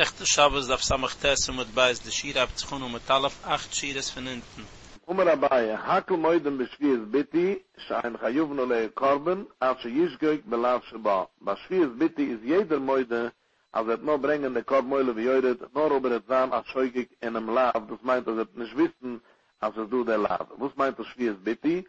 Sechte Shabbos daf Samachtesu mit Beis, de Shira abzuchun mit Talaf, 8 Shiras von hinten. Umar Abaye, hakel moidem beschwiees bitti, schein chayuvn olei korben, als yishgeik belaf sheba. Beschwiees bitti is jeder moide, als het no brengen de korb moile wie joidet, nor ober het zaam als scheugik in hem laaf, dus meint als het nisch wissen, als het du der laaf. Wus meint als schwiees bitti?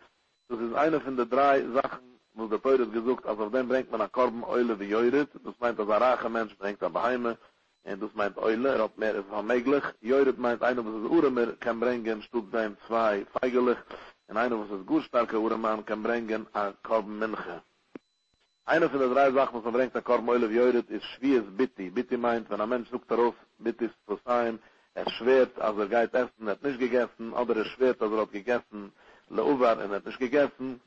Das ist eine von den drei Sachen, wo der Peuret gesucht, also auf dem bringt man eine Korben Eule wie Jöret. Das meint, dass ein reicher Mensch bringt eine Beheime. Und das meint Eule, hat mehr ist von möglich. Jöret meint, einer, was es Uremer kann bringen, stut sein zwei feigerlich. Und einer, was es gut starke Uremann kann bringen, eine Korben Münche. Eine von den drei Sachen, was man bringt, eine Korben Eule wie Jöret, ist schwiees Bitti. Bitti meint, wenn ein Mensch sucht darauf, Bitti ist zu sein, er schwert, also er geht essen, er hat nicht gegessen, oder er schwert, also er hat gegessen, leuvar, er hat nicht gegessen.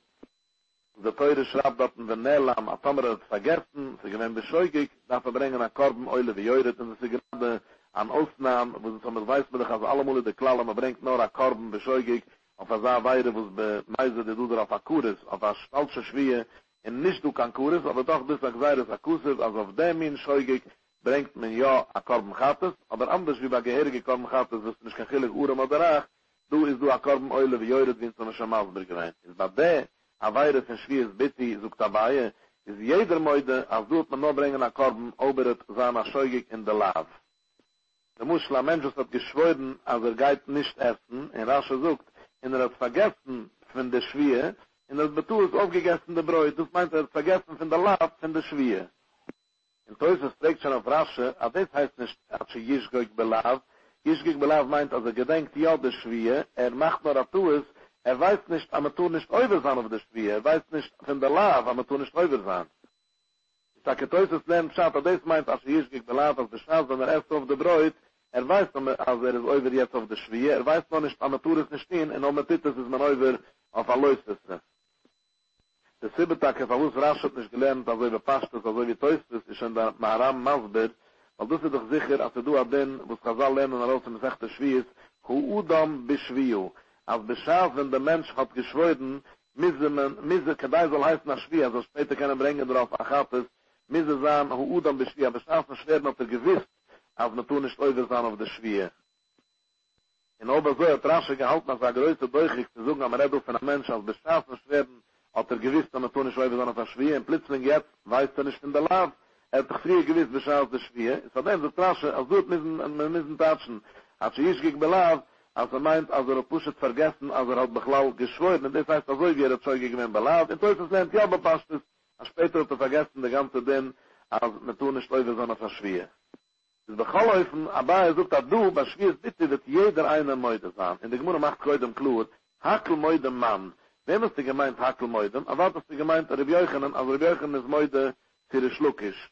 Der Teure schreibt, dass in der Nählam Atomere hat vergessen, sie gewinnen bescheuigig, darf verbringen an Korben, Eule wie Jöret, und sie gerade an Ausnahmen, wo sie zum Weißmüller, also alle Mule, die Klall, man bringt nur an Korben, bescheuigig, auf der Saarweide, wo es bemeise, die du dir auf Akuris, auf der falsche Schwie, und nicht du kann Kuris, aber doch bis er gesagt ist, Akusis, also auf dem hin, scheuigig, bringt man ja an Korben Gattes, aber anders wie bei Geherige Korben Gattes, das ist nicht kein Gillig Uren oder Rach, du ist du an Korben, Eule wie Jöret, wie es zum Schamalsberg reint. Ist bei der, Aweire von Schwiees Bitti sucht dabei, ist jeder Mäude, als du hat man nur bringen an Korben, oberet seiner Scheugig in der Laaf. Der Muschler Mensch hat geschworen, als er geht nicht essen, in Rasche sucht, und er hat vergessen von der Schwie, und er betont aufgegessen der Bräut, das meint, er hat vergessen von der Laaf, von der Schwie. In Teuses trägt schon auf Rasche, aber das heißt nicht, als er Jischgeig belaaf. Jischgeig belaaf meint, als er gedenkt, ja, der Schwie, er macht nur Atues, er weiß nicht, aber tun nicht över sein auf der Schwie. Er weiß nicht von der Laaf, aber tun nicht över sein. Ich sage, Teuses lernt, Schat, aber das meint, als er ist gegen der Laaf, als der Schatz, wenn er erst auf der Bräut, er weiß nicht, als er ist över jetzt auf der Schwie, er weiß noch nicht, aber tun es nicht hin, und um Titus ist man över auf der Läufeste. Der Sibbetak, von uns Rasch hat nicht gelernt, also wie Pashtus, also wie Teuses, ist in der Maharam Masber, weil das ist doch sicher, als du ab den, wo es Chazal lernen, raus in der Sechte Schwie ist, hu udam bishwiu. Als Bescheid, wenn der Mensch hat geschworen, Miser Kedai soll heißen nach Schwie, also später kann er bringen darauf, Achates, Miser sein, hu Udam beschwie, aber Bescheid von Schweren hat er gewiss, als man tun nicht över sein auf der Schwie. In Obersoe hat Rasche gehalten, als er größte Deuchig zu suchen, am Redo von einem Mensch, als Bescheid von Schweren hat er gewiss, dass man tun nicht över sein auf der Schwie, und plötzlich jetzt weiß er nicht in der Lab, er hat doch früher gewiss, Bescheid auf der Schwie, es hat eben so Rasche, als du müssen tatschen, als ich gegen Belav, als er meint, als er pushet vergessen, als er hat Bechlau geschworen, und das heißt, also wie er hat Zeuge gewinnt belabt, und Teufels nennt, ja, bepasst es, und später hat er vergessen, der ganze Ding, als man tun nicht Teufel, sondern verschwier. Das Bechalläufen, aber er sagt, dass du, bei Schwiees bitte, wird jeder eine Mäude sein. In der Gemüse macht heute im Klur, Hakel Mäude Mann. Wem ist die gemeint Hakel Mäude? Aber was ist die gemeint Rebbe Yochanan, als Rebbe Yochanan ist Mäude, für die Schluckisch.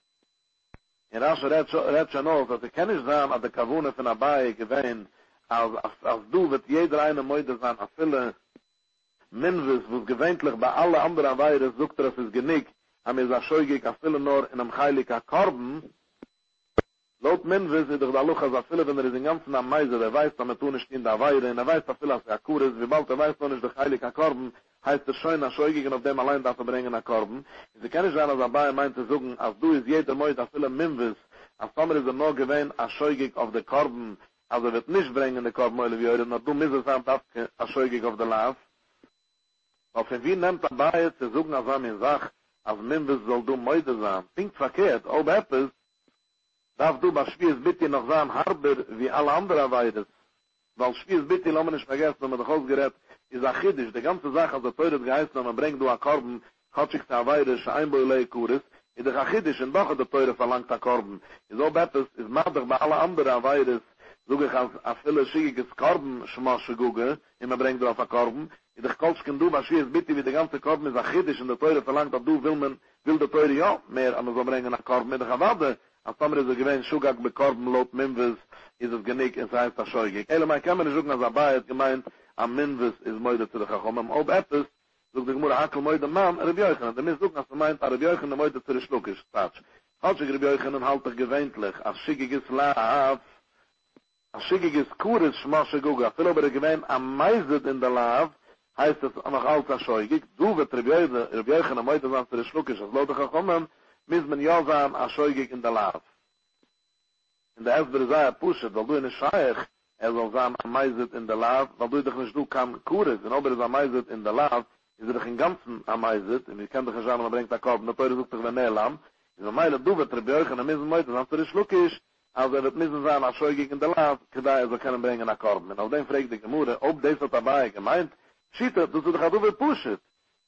In Rasha redt schon aus, dass er kann nicht sagen, dass der Kavune von Abaye gewähnt, als du wird jeder eine Mäude sein, als viele Minwes, wo es gewöhnlich bei allen anderen Weihre sucht, dass es genick, haben wir gesagt, schäugig, als viele nur in einem heiligen Korben, laut Minwes, ist doch der Luch, als viele, wenn er den ganzen am Meiser, er weiß, dass man tun nicht in der Weihre, und er weiß, dass viele, als er Kur ist, wie bald er weiß, noch nicht durch heiligen Korben, heißt es schön, als schäugig, und auf dem allein darf er bringen, als Korben. Sie können nicht sagen, als Abaye meint zu sagen, als du ist jeder Mäude, als viele Minwes, als Tomer ist er nur gewöhnt, als schäugig auf der Korben, also wird nicht bringen in der Korbmäule wie heute, nachdem ist es am Tafke, als schäugig auf der Laaf. Auf den Wien nimmt dabei, zu suchen, als man ihn sagt, als Mimbus soll du Mäude sein. Pinkt verkehrt, ob etwas, darf du bei Schwiees Bitti noch sein, harber wie alle anderen Weides. Weil Schwiees Bitti, lassen wir nicht vergessen, wenn man doch ausgerät, ist achidisch. Die ganze Sache, als er teuret geheißen, wenn man bringt du an Korben, Chatschik zu Weide, Scheinbäulei Kuris, ist der achidisch, und doch hat der Teure verlangt an Korben. Ist ob etwas, ist madig bei alle anderen Weides, so ich als viele schickiges Korben schmasche guge, immer bringt drauf ein Korben, ich dachte, Kolschken du, was schießt bitte, wie der ganze Korben ist achidisch, und der Teure verlangt, dass du will der Teure ja mehr an so bringen nach Korben, mit der Gewade, als Tamar ist er gewähnt, Schugak bei Korben, laut Minwes, ist es genick, es heißt das scheuig. Ehle, mein Kämmer ist auch noch dabei, hat gemeint, am Minwes ist Mäude zu der Chachomem, ob etwas, sagt der Gemurra, Hakel Mäude Mann, Rebbe Yochanan, der Mensch sagt, dass er meint, Rebbe Yochanan, Mäude zu der Schluckisch, Tatsch. Hatschig Rebbe Yochanan halt doch gewöhnlich, als schickiges Laaf, a schickiges Kuris schmasche Guga, viel aber gewähnt, am meiset in der Laaf, heißt es noch als a schäugig, du wird Rebbe Yochanan Mäude sein für die Schluckisch, als Leute gekommen, müssen wir ja sein, a schäugig in der Laaf. In de Hezber sei pushet, weil du in Scheich, soll sein ameizet in der Laaf, weil du dich nicht du kam Kuris, und ob ameizet in der Laaf, ist dich im Ganzen ameizet, und ich kann dich nicht sagen, man bringt den Kopf, und teure sucht dich wenn Elam, und wenn meine du wird rebeuch, und müssen meuten, sonst ist Lukisch, also wird müssen sein, als Scheu gegen der Laaf, da er soll können bringen den Kopf. Und auf dem fragt die Gemüse, ob das hat dabei gemeint, schietet, dass du dich du wird pushet.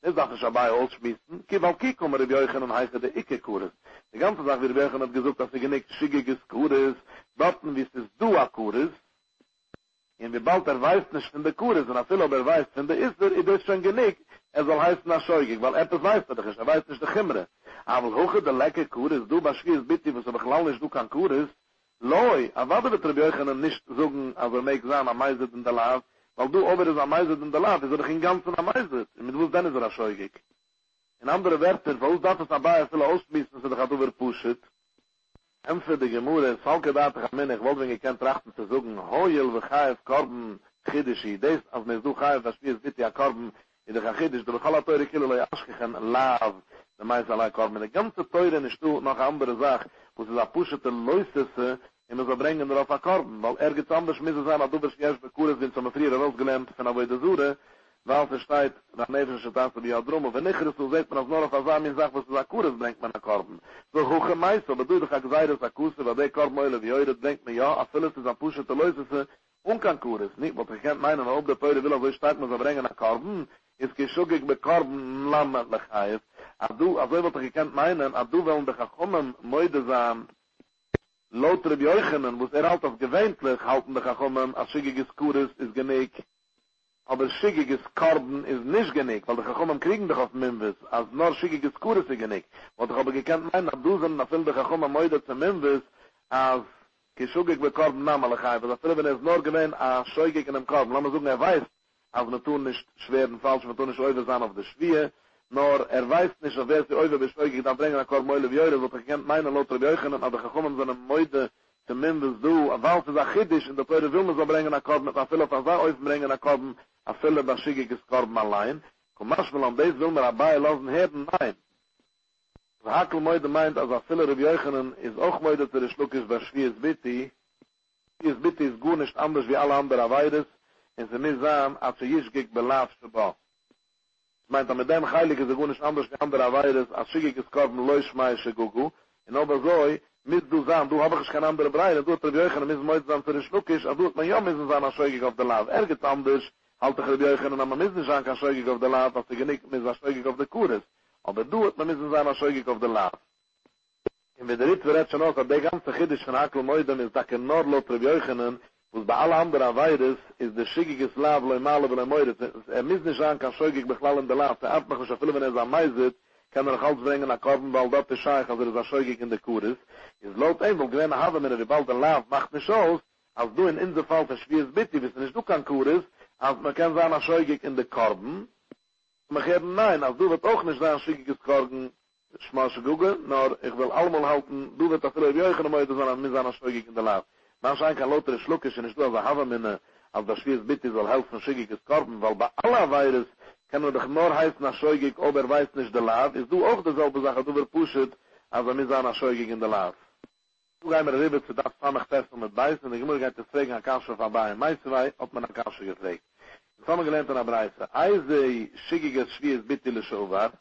Das darf ich dabei ausschmissen, weil ich komme rebeuch, und heiße der Icke Kuris. Die ganze Sache wird rebeuch, und hat gesagt, dass sie genickt schickiges Kuris, dort wie es ist du a Kuris, und wie bald weiß nicht, wenn der Kur ist, und als er weiß, wenn der ist, ist schon genickt, soll heißen, schäugig, weil etwas weiß er nicht, weiß nicht, der Chimre. Aber hoche der lecker Kur ist, du, was schießt, bitte, was klar nicht, du kann Kur ist, loi, aber warte, wir werden nicht sagen, also mag sein, am meisten in der Lauf, weil du, ob es am meisten in der Lauf, ist doch im Ganzen am meisten, und mit uns dann ist schäugig. In anderen Wörtern, weil uns darf es dabei, als er ausschmissen, dass er hat überpushet, en für die Gemüse, es falke datig am Minnig, wollt wenn ich kann trachten zu suchen, hoiel, wie Chayef, Korben, Chidischi, des, als mir so Chayef, was mir ist bitte, ja Korben, in der Chachidisch, durch alle teure Kilo, leu Aschgechen, Lav, der meist allein Korben. Die ganze teure nicht du, noch eine andere Sache, wo sie da pushete, leustesse, immer so bringen darauf a Korben, weil ergens anders müssen sein, als du bist jetzt bei Kuris, wenn es am Friere rausgelähmt, von der Desure, weil es steht, nach nefischen Taste, wie hat drum, und wenn ich es so sagt, man als Noraf Asamien sagt, was es an Kuris bringt, man an Korben. So hoch im Meister, aber du, du kannst sagen, dass Kuris, weil der Korbenäule wie heute, denkt man, ja, als vieles ist an Pusche, zu lösen, und kann Kuris, nicht, was ich kann meinen, ob der Pöde will, also ich steig, man soll bringen an Korben, ist geschuggig mit Korben, landlich heißt, aber du, also was ich kann meinen, aber du, wenn dich achommen, möide sein, lautere Beuchenen, muss halt auf gewöhnlich halten, dich achommen, als schickiges Kuris ist genick, aber schickiges Korben ist nicht genick, weil die Chachomem kriegen dich auf Memphis, als nur schickiges Kuris ist genick. Und ich habe gekannt, mein Abdusen, nach viel die Chachomem heute zu Memphis, als geschuggig mit Korben nameligkeit. Also viele, wenn es nur gewähnt, als schäugig in dem Korben. Lass mal sagen, er weiß, als wir tun nicht schwer und falsch, wir tun nicht öfter sein auf der Schwier, nur er weiß nicht, wer sie öfter beschäugig, dann bringen ein Korben öfter wie öfter, so ich kennt meine Lothar Beuchenen, aber die Chachomem sind am heute, zumindest du, weil es ist achidisch, in der Teure will man so bringen nach Korben, nach Philipp, als er öfter bringen nach Korben, a fille da schickiges Korben allein, komm manchmal an des will mir dabei lassen herden, nein. Der Hakel moide meint, als a fille Rebjöchenen ist auch moide zu der Schluckes, was Schwies Bitti ist gut nicht anders wie alle anderen Weides, und sie nicht sagen, als sie jischgig belaf Shabbat. Ich meint, mit dem Heilig ist gut nicht anders wie andere Weides, als schickiges Korben leuschmeische Gugu, und aber so, mit du sagen, du habe ich kein anderer Breide, du Rebjöchenen müssen moide sein zu der Schluckes, aber du hat man ja müssen sein, als schäugig auf der Lauf, ergeht anders, halt ich Rebjöchenen, aber man müssen sein, kann schäugig auf der Laaf, was sie genickt, man ist schäugig auf der Kuris. Aber du, man müssen sein, schäugig auf der Laaf. Und wenn der Ritz verrät schon aus, dass der ganze Chiddisch von Hakel Moidem ist, dass kein Nordlot Rebjöchenen, wo es bei allen anderen Weides, ist der schickiges Laaf, leimale von der Moidem. Müssen nicht sein, kann schäugig beklallende Laaf. Der Atmach, wenn er wenn er am Mai sitzt, kann er Hals bringen nach Korben, weil dort ist Scheich, also er ist schäugig in der Kuris. Es läuft ein, weil gewähne haben, wenn er bald der Laaf macht nicht aus, als du in unser Fall verschwierst, bitte, wissen nicht, du kann Kuris, als man kann sein, als schäugig in der Korben, man geht nein, als du wird auch nicht sein, schäugiges Korben, schmalsche Google, nur ich will allemal halten, du wird auf viele Rebjöchenen heute sein, als mir sein, als schäugig in der Lauf. Man scheint kein lauter Schluckisch, und ich will also haben, als das Schwierz bitte soll helfen, schäugiges Korben, weil bei aller Weihres kann man doch nur heißen, als schäugig, ob weiß nicht der Lauf, ist du auch dieselbe Sache, du wird pushet, als mir sein, als schäugig in der Lauf. Du gehst mir rüber zu das Samachfesten mit Beißen, und ich muss gleich deswegen an Kasche vorbei. Meistens hat man an Kasche gefragt. Das haben wir gelernt an der Breise. Eise schickiges Schwies bittele Schauwer.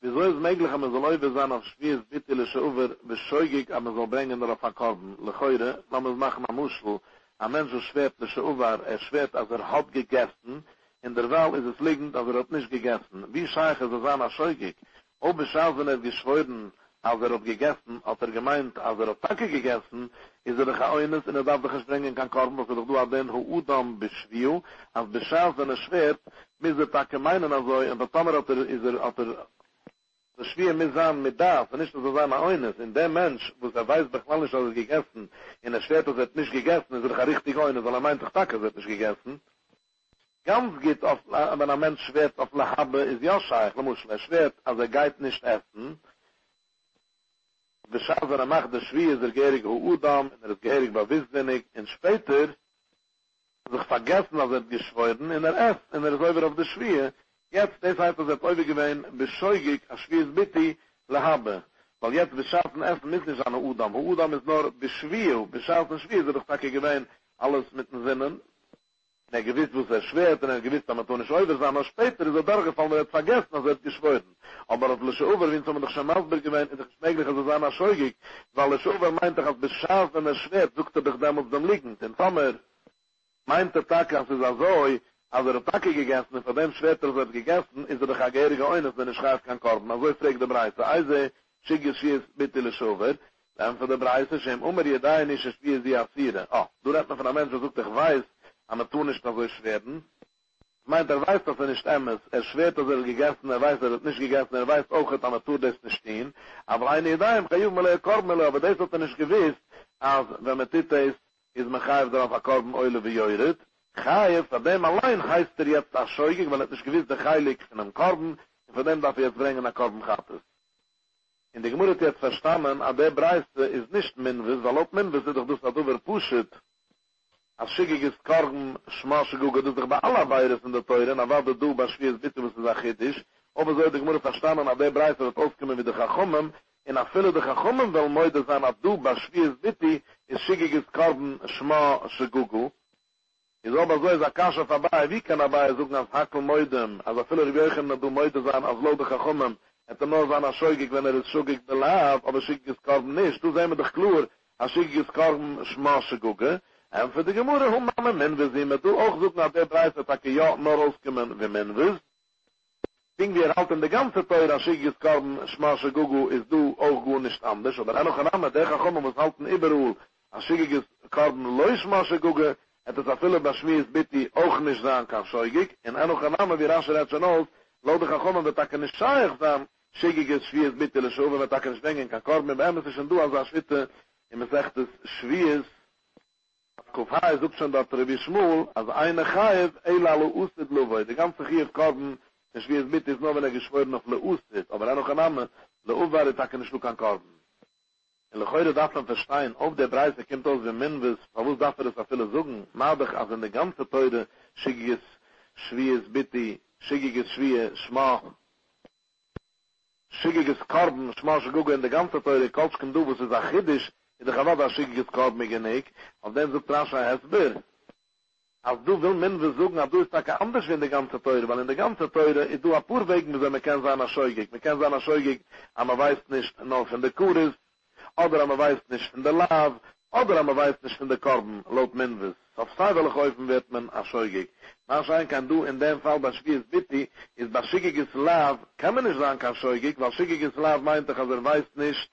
Wieso ist möglich, dass man so Leute sein auf Schwies bittele Schauwer beschäugig, aber man soll bringen darauf an Korben. Lechoyre, man muss machen am Muschel. Ein Mensch schwert der Schauwer, er schwert, als er hat gegessen. In der Wahl ist es liegend, als er hat nicht gegessen. Wie scheich ist es an der Schäugig? Ob es schaust, wenn er geschworen, als er hat gegessen, hat er gemeint, als er hat Tacke gegessen, ist er geäunis, und er darf dich sprengen, kann Korben, was er doch du an den Ho-Udam beschwiu, als beschaß, wenn er schwert, misst er Tacke meinen an so, und der Tomer hat er das Schwier missan mit das, und nicht, dass er sein geäunis, und der Mensch, wo er weiß, beklallnisch, als er gegessen, und er schwert, dass er nicht gegessen, ist er richtig geäunis, weil er meint, dass er nicht gegessen. Ganz geht, wenn ein Mensch schwert auf Lachabe, ist ja scheich, er schwert, also er geht nicht essen, beschaß, wenn er macht, der Schwier ist er geherig Ho-Udam, er ist geherig Bawisdenig, und später sich vergessen, als er geschworen, und er esst, und er ist över auf der Schwier. Jetzt, das heißt, dass er över gewähnt, beschäugig, als Schwier ist bitte, lehabe. Weil jetzt beschaffen Essen ist nicht an der Udam. Der Udam ist nur beschwier, beschaffen schwier, so dass ich gewähne, alles mit den Sinnen. Und gewiss, wo es erschwert, und gewiss, dass man tun nicht öfter sein, aber später ist der Gefall, man hat vergessen, dass geschworen. Aber auf Lische Uwer, wenn es um den Schamalsberg gewähnt, ist es schmecklich, dass es einer schäugig, weil Lische Uwer meint, dass beschaffen und erschwert, sucht dich dem auf dem Liegen. Im Sommer meint der Tag, dass es so, als Attacke gegessen ist, von dem Schwert, das gegessen ist, doch ein gehiriger Eines, wenn schreibt kein Korben. Also fragt der Breise, also schick es hier bitte Lische Uwer, dann für der Breise, schem umher je da, nicht es wie sie affieren. Oh, du redest mir von einem Menschen, sucht dich weiß, aber tun nicht mehr so schweren. Meint, weiß, dass nicht ist. Schwert, dass gegessen, weiß, er hat nicht gegessen, weiß auch, dass tun das nicht stehen. Aber eine Idee, im Chayuv, mal Kormel, aber das hat nicht gewiss, als wenn man Tita ist, ist man Chayuv darauf, ein Korben, Eule, wie Jöret. Chayuv, von dem allein heißt jetzt auch scheuig, weil nicht gewiss, der Heilig von einem Korben, und von dem darf jetzt bringen, ein Korben Chattis. In der Gemüse jetzt verstanden, an der Preis ist nicht Minwes, weil ob Minwes ist doch das, was überpushet, als schickiges Korben, schmarsche Guge, das doch bei aller Beiris in der Teure, na warte du, was schwierig bitte, was es achit ist, ob es heute gemurde verstanden, an der Preis wird aufkommen wie der Chachomem, in der Fülle der Chachomem will heute sein, ab du, was schwierig bitte, ist schickiges Korben, schmarsche Guge. Ist aber so, ist Akasha vorbei, wie kann dabei suchen, als Hakel Moidem, also viele Rebeuchen, dass du heute sein, als Lode Chachomem, hätte nur sein, als schäugig, wenn es schäugig belabt, aber schickiges Korben nicht, du sei mir doch klar, als schickiges Korben, schmarsche Guge. Und für die Gemüse, wo man Minwes immer, du auch sucht nach der Preis, dass ich ja nur rauskommen wie Minwes. Fing wir halt in der ganzen Teure, als ich geskorben, schmarsche Gugu, ist du auch gut nicht anders. Aber auch noch ein anderer, der Chachomem muss halten überall, als ich geskorben, leu schmarsche Gugu, hat es auf viele Baschmiers bitte auch nicht sein kann, schäugig. Und auch noch ein anderer, wie Rasha redet schon aus, laut der Chachomem wird auch nicht schäuig sein, schäugiges Schwiees bitte, le Schuwe, wird auch nicht wegen, kann Korben, bei ihm ist es schon du, als er schwitte, ihm ist echt das Schwiees, Kufhai sucht schon dort Rebi Schmuel, als eine Chayef, Eila le Usit Lovoi. Die ganze Chayef Korben, der Schwiees mit ist nur, wenn geschworen auf le Usit. Aber noch ein Name, le Uvar ist auch ein Schluck an Korben. In der Heure darf man verstehen, ob der Preis, der kommt aus dem Minwes, warum darf das auf viele sagen? Madig, als in der ganze Teure, schickiges Schwiees bitte, schickiges Schwiees, Schmach, schickiges Korben, Schmach, Schugge, in der ganze Teure, Kolschken du, was ist achidisch, in der Chavada schickiges Korb mich nicht, und dann sagt Rasha Hesber, als du will Minwes suchen, aber du ist auch anders wie in der ganzen Teure, weil in der ganzen Teure ist du ein paar Wegen, wieso man kann sein Aschäugig, man kann sein Aschäugig, aber man weiß nicht noch von der Kuris, oder man weiß nicht von der Lav, oder man weiß nicht von der Korben, laut Minwes. Auf freiwillig häufen wird man Aschäugig. Nachschein kann du in dem Fall, was schwierig bitte, ist bei schickiges Lav, kann man nicht sagen Aschäugig, weil schickiges Lav meint, dass er weiß nicht,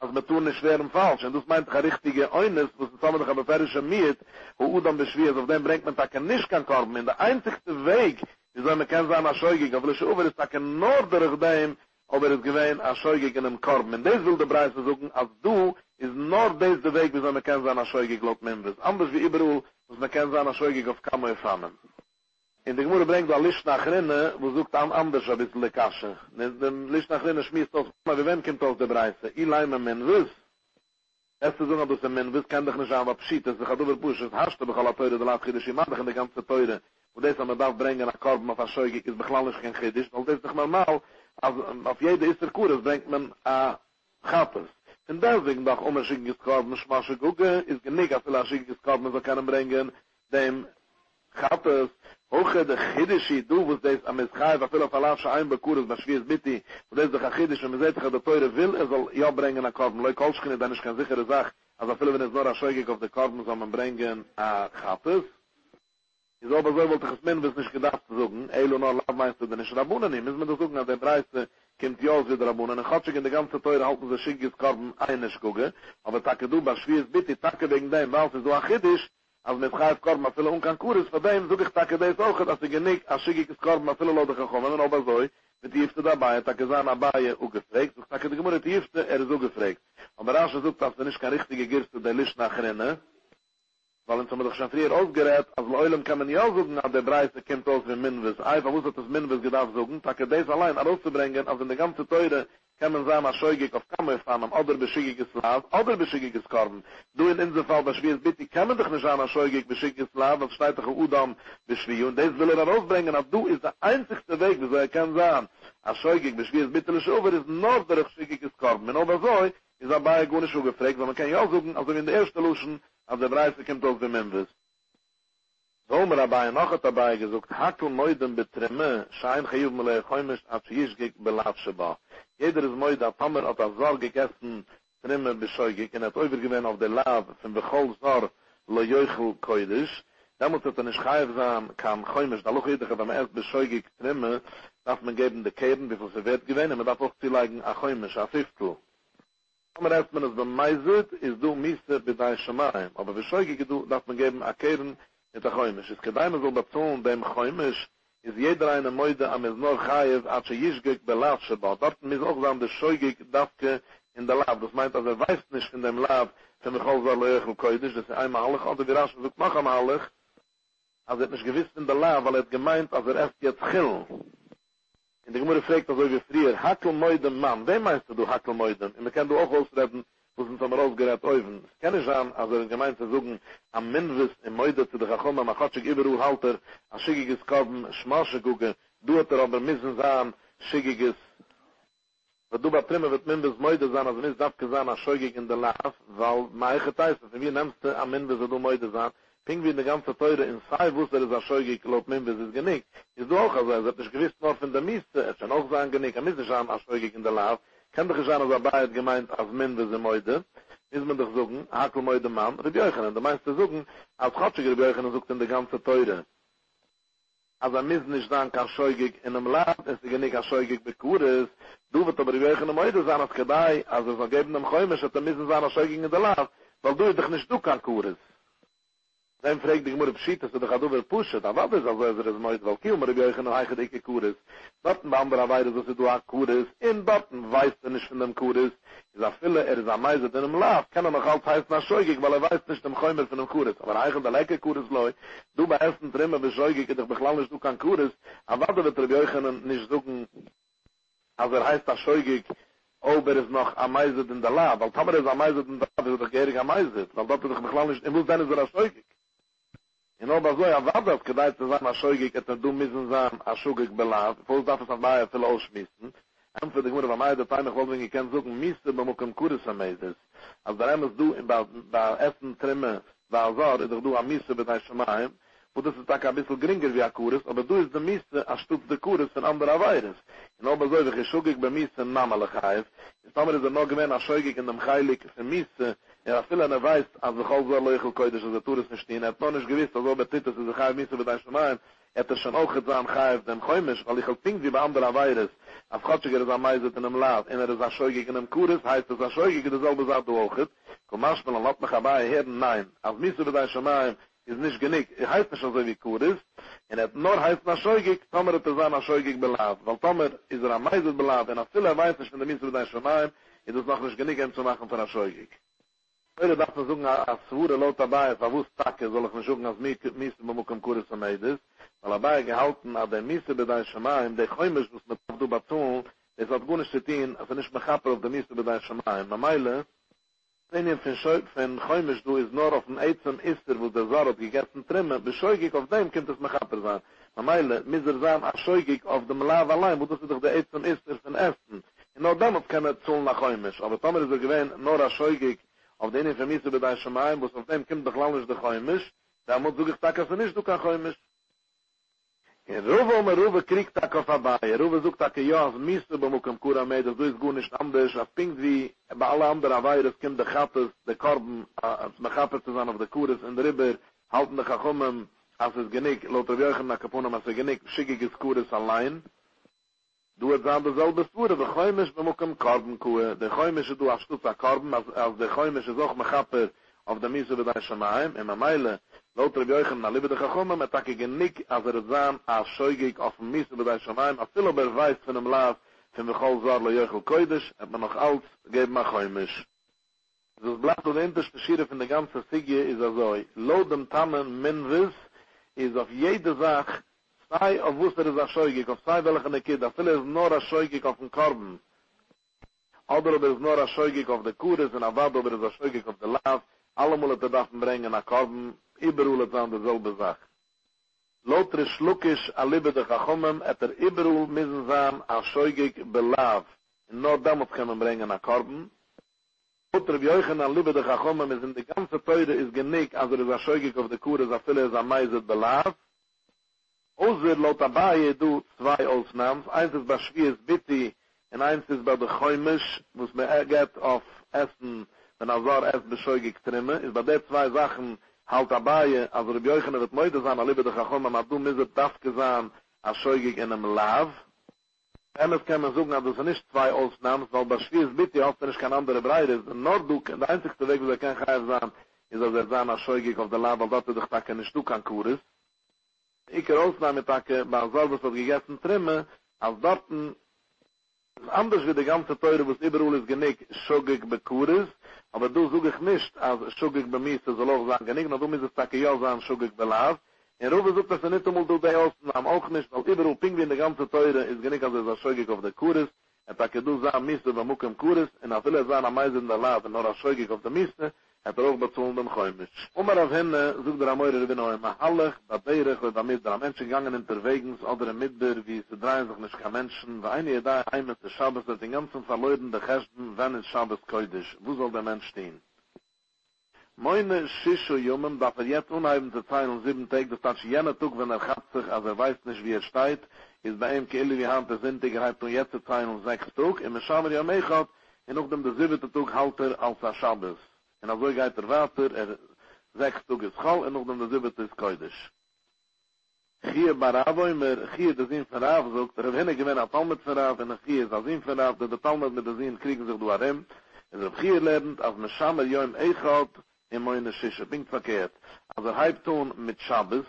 als man tun nicht schwer und falsch. Und das meint der richtige Eines, was es haben wir doch beferrische Miet, wo Udam beschwert, auf dem bringt man da kein nicht kein Korben. In der einzigste Weg, wie soll man kein sein Aschäugig, auf Lische Uwer ist da kein Norderich dem, ob es gewähnt Aschäugig in einem Korben. Und das will der Preis versuchen, als du, ist nur das der Weg, wie soll man kein sein Aschäugig, laut Minwes. Anders wie überall, muss man kein sein Aschäugig auf Kammer erfahren. In der Gemüse bringt der Licht nach Rinne, wo sucht an anders ein bisschen die Kasche. Der Licht nach Rinne schmiesst aus, wie wenn kommt aus der Breise? Ich leime Minwes. Erste Saison, dass der Minwes kann dich nicht an, was pschiet ist. Ich habe überpustet, hast du begonnen, teure, der Lauf Chiddisch, ich mache dich in der ganzen Teure. Und das, was man darf bringen, nach Korben, auf Aschäugig, ist beglanlich kein Chiddisch. Weil das ist doch normal, auf jede Isterkuris bringt man an Chappes. Und deswegen, doch, ein schickiges Korben, schmasche Guge, ist genug, als ein schickiges Korben, so kann man bringen, dem Chappes. Oche de Chiddishi, du, wo es des am Eschai, wa fila falafsche Einbekuris, was schwiees bitti, wo des dech Chiddish, wenn man seht, dass der Teure will, er soll ja brengen a Korben. Leu Kolschkini, dann ist kein sichere Sache, also fila, wenn es nur a Schäugig auf der Korben, soll man brengen a Chappes. Ist aber so, wollte ich es Minwes nicht gedacht zu suchen, Eilu nor Lav meinst du, denn ich Rabunen nicht, müssen wir das suchen, an der Preise kommt ja aus wie der Rabunen, und Chatschik in der ganzen Teure halten sie schickiges Korben einisch gucken, aber takke du, was schwiees bitti, takke wegen dem, weil es ist so a Chiddish, als mit Chayef Korben, als viele Unkankuris, von dem suche ich Tage des auch, dass ich nicht als schickiges Korben, als viele Leute gekommen sind, aber so, mit die Hifte dabei, hat er gesagt, dabei auch gefragt, so ich sage, die Gemüse, die Hifte, ist auch gefragt. Aber der Asche sucht, dass er nicht keine richtige Gerste der Licht nach Rennen, weil uns haben wir doch schon früher ausgerät, als Leulem kann man ja suchen, an der Breise kommt aus wie Minwes. Einfach muss das Minwes gedacht suchen, Tage des allein herauszubringen, als in der ganzen Teure, kann man sagen, als schäugig auf Kammer fahren, oder beschickiges Lav, oder beschickiges Korben. Du in diesem Fall, was wir es bitte, kann man dich nicht sagen, als schäugig, beschickiges Lav, als steitige Udam, beschwie. Und das will er herausbringen, aber du ist der einzigste Weg, wie soll er kann sagen, a scheugig beschwert bitte so wird es noch der schickiges kommen und aber so ist dabei ein gutes gefragt weil man kann ja auch suchen also in der erste Luschen auf der Preis kommt auf den Members so mir dabei noch dabei gesucht hat und neu den betremme schein geib mir kommen als ist gegen belapsbar jeder ist neu da Pammer auf der Sorge gegessen trimme bescheuge kann auf übergewen auf der Lab von der Golzar loyegel koides da muss es dann schreibsam kam khoimisch da loch jeder beim erst bescheuge trimme darf man geben de keben bevor sie wird gewinnen aber doch zu legen a khoimisch a fiftel aber erst man es beim meizet ist du mister bei schmaim aber bescheuge du darf man geben a keben et a khoimisch es kedaim so beton beim khoimisch ist jeder eine moide am es nur khaiz at yishgek belafshe da dort mis auch dann bescheuge dafke in der Lab, das meint, als weiß nicht in dem Lab, wenn wir auch so leuchten können, das ist einmalig, oder wir raschen, das machen einmalig, als nicht gewiss in der Lab, weil gemeint, als erst jetzt gill. In der Gemüse fragt, als wir frieren, Hackelmeuden Mann, wem meinst du Hackelmeuden? Und wir können auch ausreden, wo sind wir rausgerät öfen. Es kann nicht sein, als gemeint zu suchen, am Mindwiss, im Meuden zu der Chachoma, am Achatschik Iberuhalter, als schickiges Korben, schmarsche gucken, du hat aber müssen sein, schickiges, du ba primme wird mindest moide sein, also nicht darf gesagt, als scheugig in der Laaf, weil mein Geteist ist, wie nimmst du am mindest, so du moide sein, ping wie in der ganze Teure, in zwei Wusser ist als scheugig, laut mindest ist genick. Ist du auch also, es hat nicht gewiss, nur von der Mieste, es kann auch sein genick, am mindest sein, als scheugig in der Laaf, kann doch sein, als Arbeit gemeint, als mindest in moide, ist man doch suchen, hakel moide Mann, Rebjöchenen, du meinst du suchen, als Chatschig Rebjöchenen sucht in der ganze Teure. Also mis nicht dann kann scheugig in einem Laab, es ist nicht kann scheugig bekuris, du wird aber die Wege in der Mäude sein, als Kedai, also so geben dem Chäumisch, dass müssen sein, als scheugig in der Laab, weil du dich nicht du kann kuris. Dann fragt dich, muss ich dass du dich auch überpushen, aber das ist also, als das Mäude, weil kiel mir die Wege in der Eiche dicke kuris. Dort bei anderen Weiden, dass du auch kuris, in dort weißt du nicht von dem kuris, ich sage viele, ist am Meise in einem Laab, kann noch alles heißen, als scheugig, weil weiß nicht dem Chäumisch von dem kuris, aber eigentlich der lecker kuris, Leute, du bei ersten Trimmen bescheuigig, ich beglaublich, du kann kuris, aber da wird Rebjöchenen nicht suchen, als heißt das scheugig, ob ist noch ameiset in der Laab, weil Tamer ist ameiset in der Laab, ist doch gierig ameiset, weil dort wird beglaublich, in wo sein ist das scheugig. In Oba so, ja, war das gedeiht zu sein, als scheugig, hätte du müssen sein, als scheugig belabt, wo es darf es an Bayer viel ausschmissen, und für dich wurde von mir der Teil, ich wollte, wenn ich kann suchen, müsste man auch im Kuris ameiset. Also da haben du, bei Essen, Trimme, bei Azar, ist doch du am Mieste bei Schemaim, wo das ist auch ein bisschen geringer wie ein Kuris, aber du ist der Mieste, als Stutz der Kuris von anderer Weihres. In Oba so, wenn ich scheugig bei Mieste im Nameligkeit, ist aber ist er noch gewähnt, als scheugig in dem Heilig von Mieste, ja, viel einer weiß, als der Golzar Leuchelkoidisch, als der Tourist nicht stehen, hat noch nicht gewiss, als ob Titus ist, der Chaiv Miese bei Schemaim, hat schon auch gesagt, Chaiv dem Chäumisch, weil ich halt ping wie bei anderer Weihres, als Chotschiger ist am Meiset in einem Laaf, und ist ascheugig in einem Kuris, heißt es ascheugig, dasselbe sagt du auch, komm, Aschmann, lass mich dabei, Herren, nein, als Miese bei Schemaim ist nicht genick, heißt nicht so wie Kuris, und hat nur heißt ascheugig, Tomer hat gesagt, ascheugig belabt, weil Tomer ist am Meiset belabt, und als viele weiß nicht, wenn der Miese bei Schemaim, ist es noch nicht genick, zu machen von ascheugig. Heute darf man sagen, als Zwure laut dabei, als Wust Tacke, soll ich nicht sagen, als Miese bei Mokam Kuris am Eides, weil dabei gehalten, als der Miese bei dein Schemaim, der Chäumisch, was man auf du Baton, es hat gut nicht zitieren, als nicht bechappen auf der Miese bei dein Schemaim. Na Meile, wenn Chäumisch du ist nur auf den Eizem Ister, wo der Sarot gegessen Trimme, bescheuigig auf dem Kind es bechappen sein. Na Meile, Miser sein, ascheugig auf dem Lav allein, wo das ist doch der Eizem Ister von Essen. Und auch damit kann er zuhlen nach Chäumisch, aber Tomer ist gewähnt, nur ascheugig, auf den ich vermisse bei deinem Schemaim, wo es auf dem Kind beglaublich der Chäumisch, da muss ich sagen, dass nicht du kein Chäumisch. In Ruwe um Ruwe kriegt er auf Abaya. Ruwe sagt, dass ja, als Miese bei Mokam Kura Meid, das ist gut nicht anders, als Pink wie bei allen anderen Abaya, das Kind der Gattes, der Korben, als Mechappes zu sein auf der Kuris und der Ribber, halten der Chachumem, als es genick, Lothar Björgen nach Kapunem, als er genick, schickiges Kuris allein. Du hast an derselbe Sture, der Chäumisch bei Mokam Korben Kura. Der Chäumisch ist du als Stutz an Korben, als der Chäumisch ist auch Mechapper auf der Miese bei deinem Schemaim, in der Meile, Lothar Björgen nach Liebe der Chachumem, hat er genick, als er sein, als scheugig auf dem Miese bei deinem Schemaim, als viel aber weiß von dem Laaf, von der Cholzar, der Jöchel Koidisch, hat man noch alles gegeben an Chäumisch. Das Blatt und Interste Schiere von der ganzen Sigje ist also, Lothar dem Tannen Minwiss ist auf jede Sache, sei auf Wusser ist ascheugig, auf sei welchen der Kid, auf viele ist nur ascheugig auf den Korben. Oder ob es nur ascheugig auf der Kuris, und Avado, ob es ascheugig auf der Laaf, alle Mulete darf man bringen nach Korben, überall ist an derselbe Sache. Lotre Shlukish Alibe de Chachomem et Iberu Mizenzam Ashoigik Belav. In Nord-Damot kann man bringen nach Korben. Lotre Bioichen Alibe de Chachomem ist in die ganze Teure ist genick, also das Ashoigik auf der Kure, das Afele ist am Meizet Belav. Ozer Lotabaye du zwei Ausnahms. Eins ist bei Schwiees Bitti und eins ist bei der Choymisch, muss man erget auf Essen, wenn Azar erst Beshoigik trimme. Ist bei der zwei Sachen halt dabei, also die Beuchene wird moide sein, alle bei der Chachoma, aber du müsst das gesagt, als Scheugig in einem Lav. Alles kann man sagen, dass es nicht zwei Ausnahmen, weil bei Schwiees bitte oft nicht kein anderer Breit ist. In Nordduk, der einzigste Weg, wo er kein Chayef sein, ist, dass er sein als Scheugig auf der Lav, weil das doch keine Stück an Kur ist. Ich kann Ausnahme takke, bei Salbus hat gegessen Trimme, als dort ist anders wie die ganze Teure, wo es überall ist genick, Scheugig bei Kur ist. Aber du such ich nicht, als Schugig bei mir ist es so loch sein, kann ich noch, du müsstest es takke ja sein, Schugig belauf. In Ruwe sucht das nicht einmal durch die Ausnahmen auch nicht, weil überall Pingwi in der ganzen Teure ist genick, als es ein Schugig auf der Kuris, und takke du sein, Mieste bei Mukem Kuris, und auf viele sein am Eisen in der Lauf, und noch ein Schugig auf der Mieste, hat auch bezogen dem Chäumisch. Und auf hinne sucht der Amoyer, ich bin auch immer hallig, baderich, weil damit der Menschen gegangen unterwegs, oder im Midber, wie sie drehen sich nicht kein Menschen, weil einige da heim ist der Schabbos, dass den ganzen Verleuten der Chästen, wenn es Schabbos koidisch. Wo soll der Mensch stehen? Moine Shishu Jumem darf jetzt unheimlich zu zeilen und 7 Tage, das tatsch jener Tug, wenn hat sich, also weiß nicht, wie steht, ist bei ihm keili wie Hand der Sintige, hat nun jetzt zu zeilen und 6 Tug, im Schabbos ja meichot, und auch dem der 7. Tug halt er als der Schabbos. En als er gaat er water, 6 Tug is schal, en nog dan de 7e is koidisch. Gier Baravoi, maar Gier de zin vanaf zoekt, er hebben gewen aan Talmud vanaf, en Gier is aan zin vanaf, dat de Talmud met de zin kriegen zich door hem, en er op Gier lernt, als me Shammel joim eichhoud, en moine Shisha, pinkt verkeerd. Als er heiptoon met Shabbos,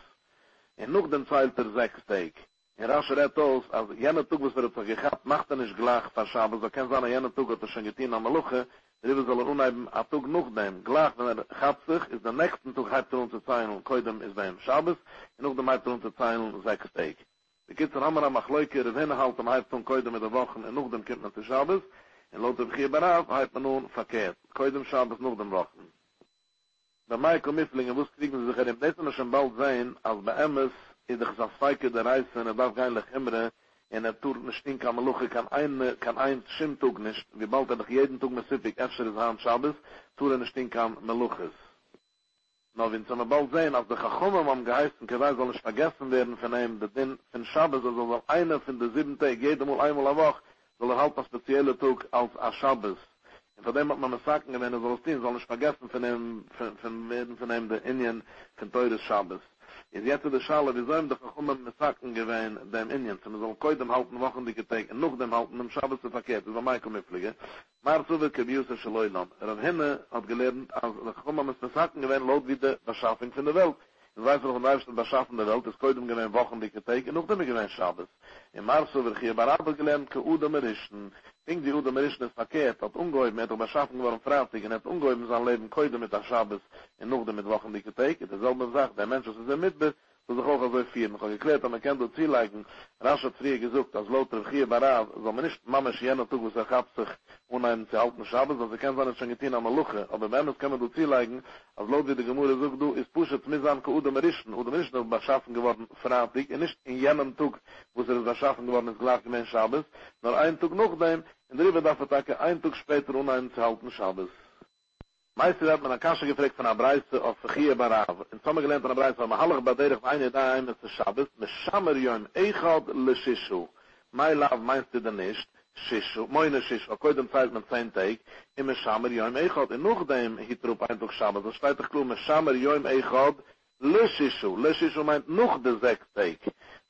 en nog dan zeilt er 6 Tag. En rasch redt ons, als jene Tug was er op zich gehad, macht er niet gelaag van Shabbos, dan kan zijn jene Tug, dat er schon getien aan Meluche, Riebe soll er unheim a Tug noch nehmen. Gleich, wenn er hat sich, ist der nächsten Tug halb zu uns zu zeilen und koidem ist bei ihm Schabes, und auch dem halb zu uns zu zeilen 6 Tag. Die Kitzer haben am Achleuke, das hinhalt am halb zu und koidem mit der Woche, und auch dem kommt man zu Schabes, und laut dem Gier Barav, halb man nun verkehrt. Koidem Schabes noch dem Woche. Bei Michael Mifflingen, wo kriegen sie sich in dem Nächsten schon bald sein, als bei Emmes, ist der Gesatzfeike der Reise, und er darf geinlich immer, en er toert nicht in Kameluche, kann ein Schimmtug nicht, wie bald er doch jeden Tug mit Sippig, Efscher ist Haan Schabes, toert er nicht in Kameluches. No, wenn Sie mal bald sehen, als der Chachomam am geheißen Kedai soll nicht vergessen werden von ihm, der Dinn von Schabes, also soll einer von der 7. Tag, jedem mal einmal a Woche, soll er halt ein spezieller Tug als a Schabes. Und von dem hat man es sagen, wenn er soll es dienen, soll nicht vergessen von ihm der Indien, von teures Schabes. Is jetzt de Schale, wie soll ihm doch auch immer mit Sacken gewähnen, dem Indien. Sie sollen keut dem halten wochendicke Tag, und noch dem halten, dem Schabbos zu verkehrt. Das war Michael Mifflinger. Maar so wird Kebiuser Schleunam. Rav Hinne hat gelernt, als er auch immer mit Sacken gewähnen, laut wie die Beschaffung von der Welt. Das weiß noch, dass die Beschaffung der Welt ist keut dem gewähnen wochendicke Tag, und noch dem gewähnen Schabbos. In Maar so wird hier Barabel gelernt, ke Udamerischen. Ding die Udamerischen ist verkehrt, hat ungeheben, hat die Beschaffung war Freitag, und hat ungeheben sein Leben keut dem mit der Schabbos, und noch dem mit wochendicke Tag. Das ist auch eine Sache, der Mensch, was ist mit so sich auch so vieren. Ich habe geklärt, aber man kann so zielleiken. Rasch hat früher gesucht, als Lothar Gier Barav, soll man nicht Mamesh jener tun, was gab sich unheimlich zu halten Schabbos, also kann sein, dass schon getehen am Luche. Aber bei uns kann man so zielleiken, als Lothar wie die Gemüse sucht, du, ist Pushet Mizan ke Udamerischen ist beschaffen geworden, verratig, und nicht in jenem Tug, wo es beschaffen geworden ist, gleich gemein Schabbos, nur ein Tug noch dem, in der Überdaffetake, ein Tug später unheimlich zu halten Schabbos. Meistens hat man eine Kasche gefragt von einer Breise auf Gier Barav. In Sommer gelernt von einer Breise, weil man hallig baderich von einer Idee mit der Schabbos, mit Shammer Joim Eichad le Shishu. Mein Lauf meinst du denn nicht, Shishu, meine Shishu, auch heute im Zeit mit 10 Tag, in mit Shammer Joim Eichad. Und noch dem Hitrop einfach Schabbos, das steht doch klar, mit Shammer Joim Eichad le Shishu. Le Shishu meint noch der 6 Tag.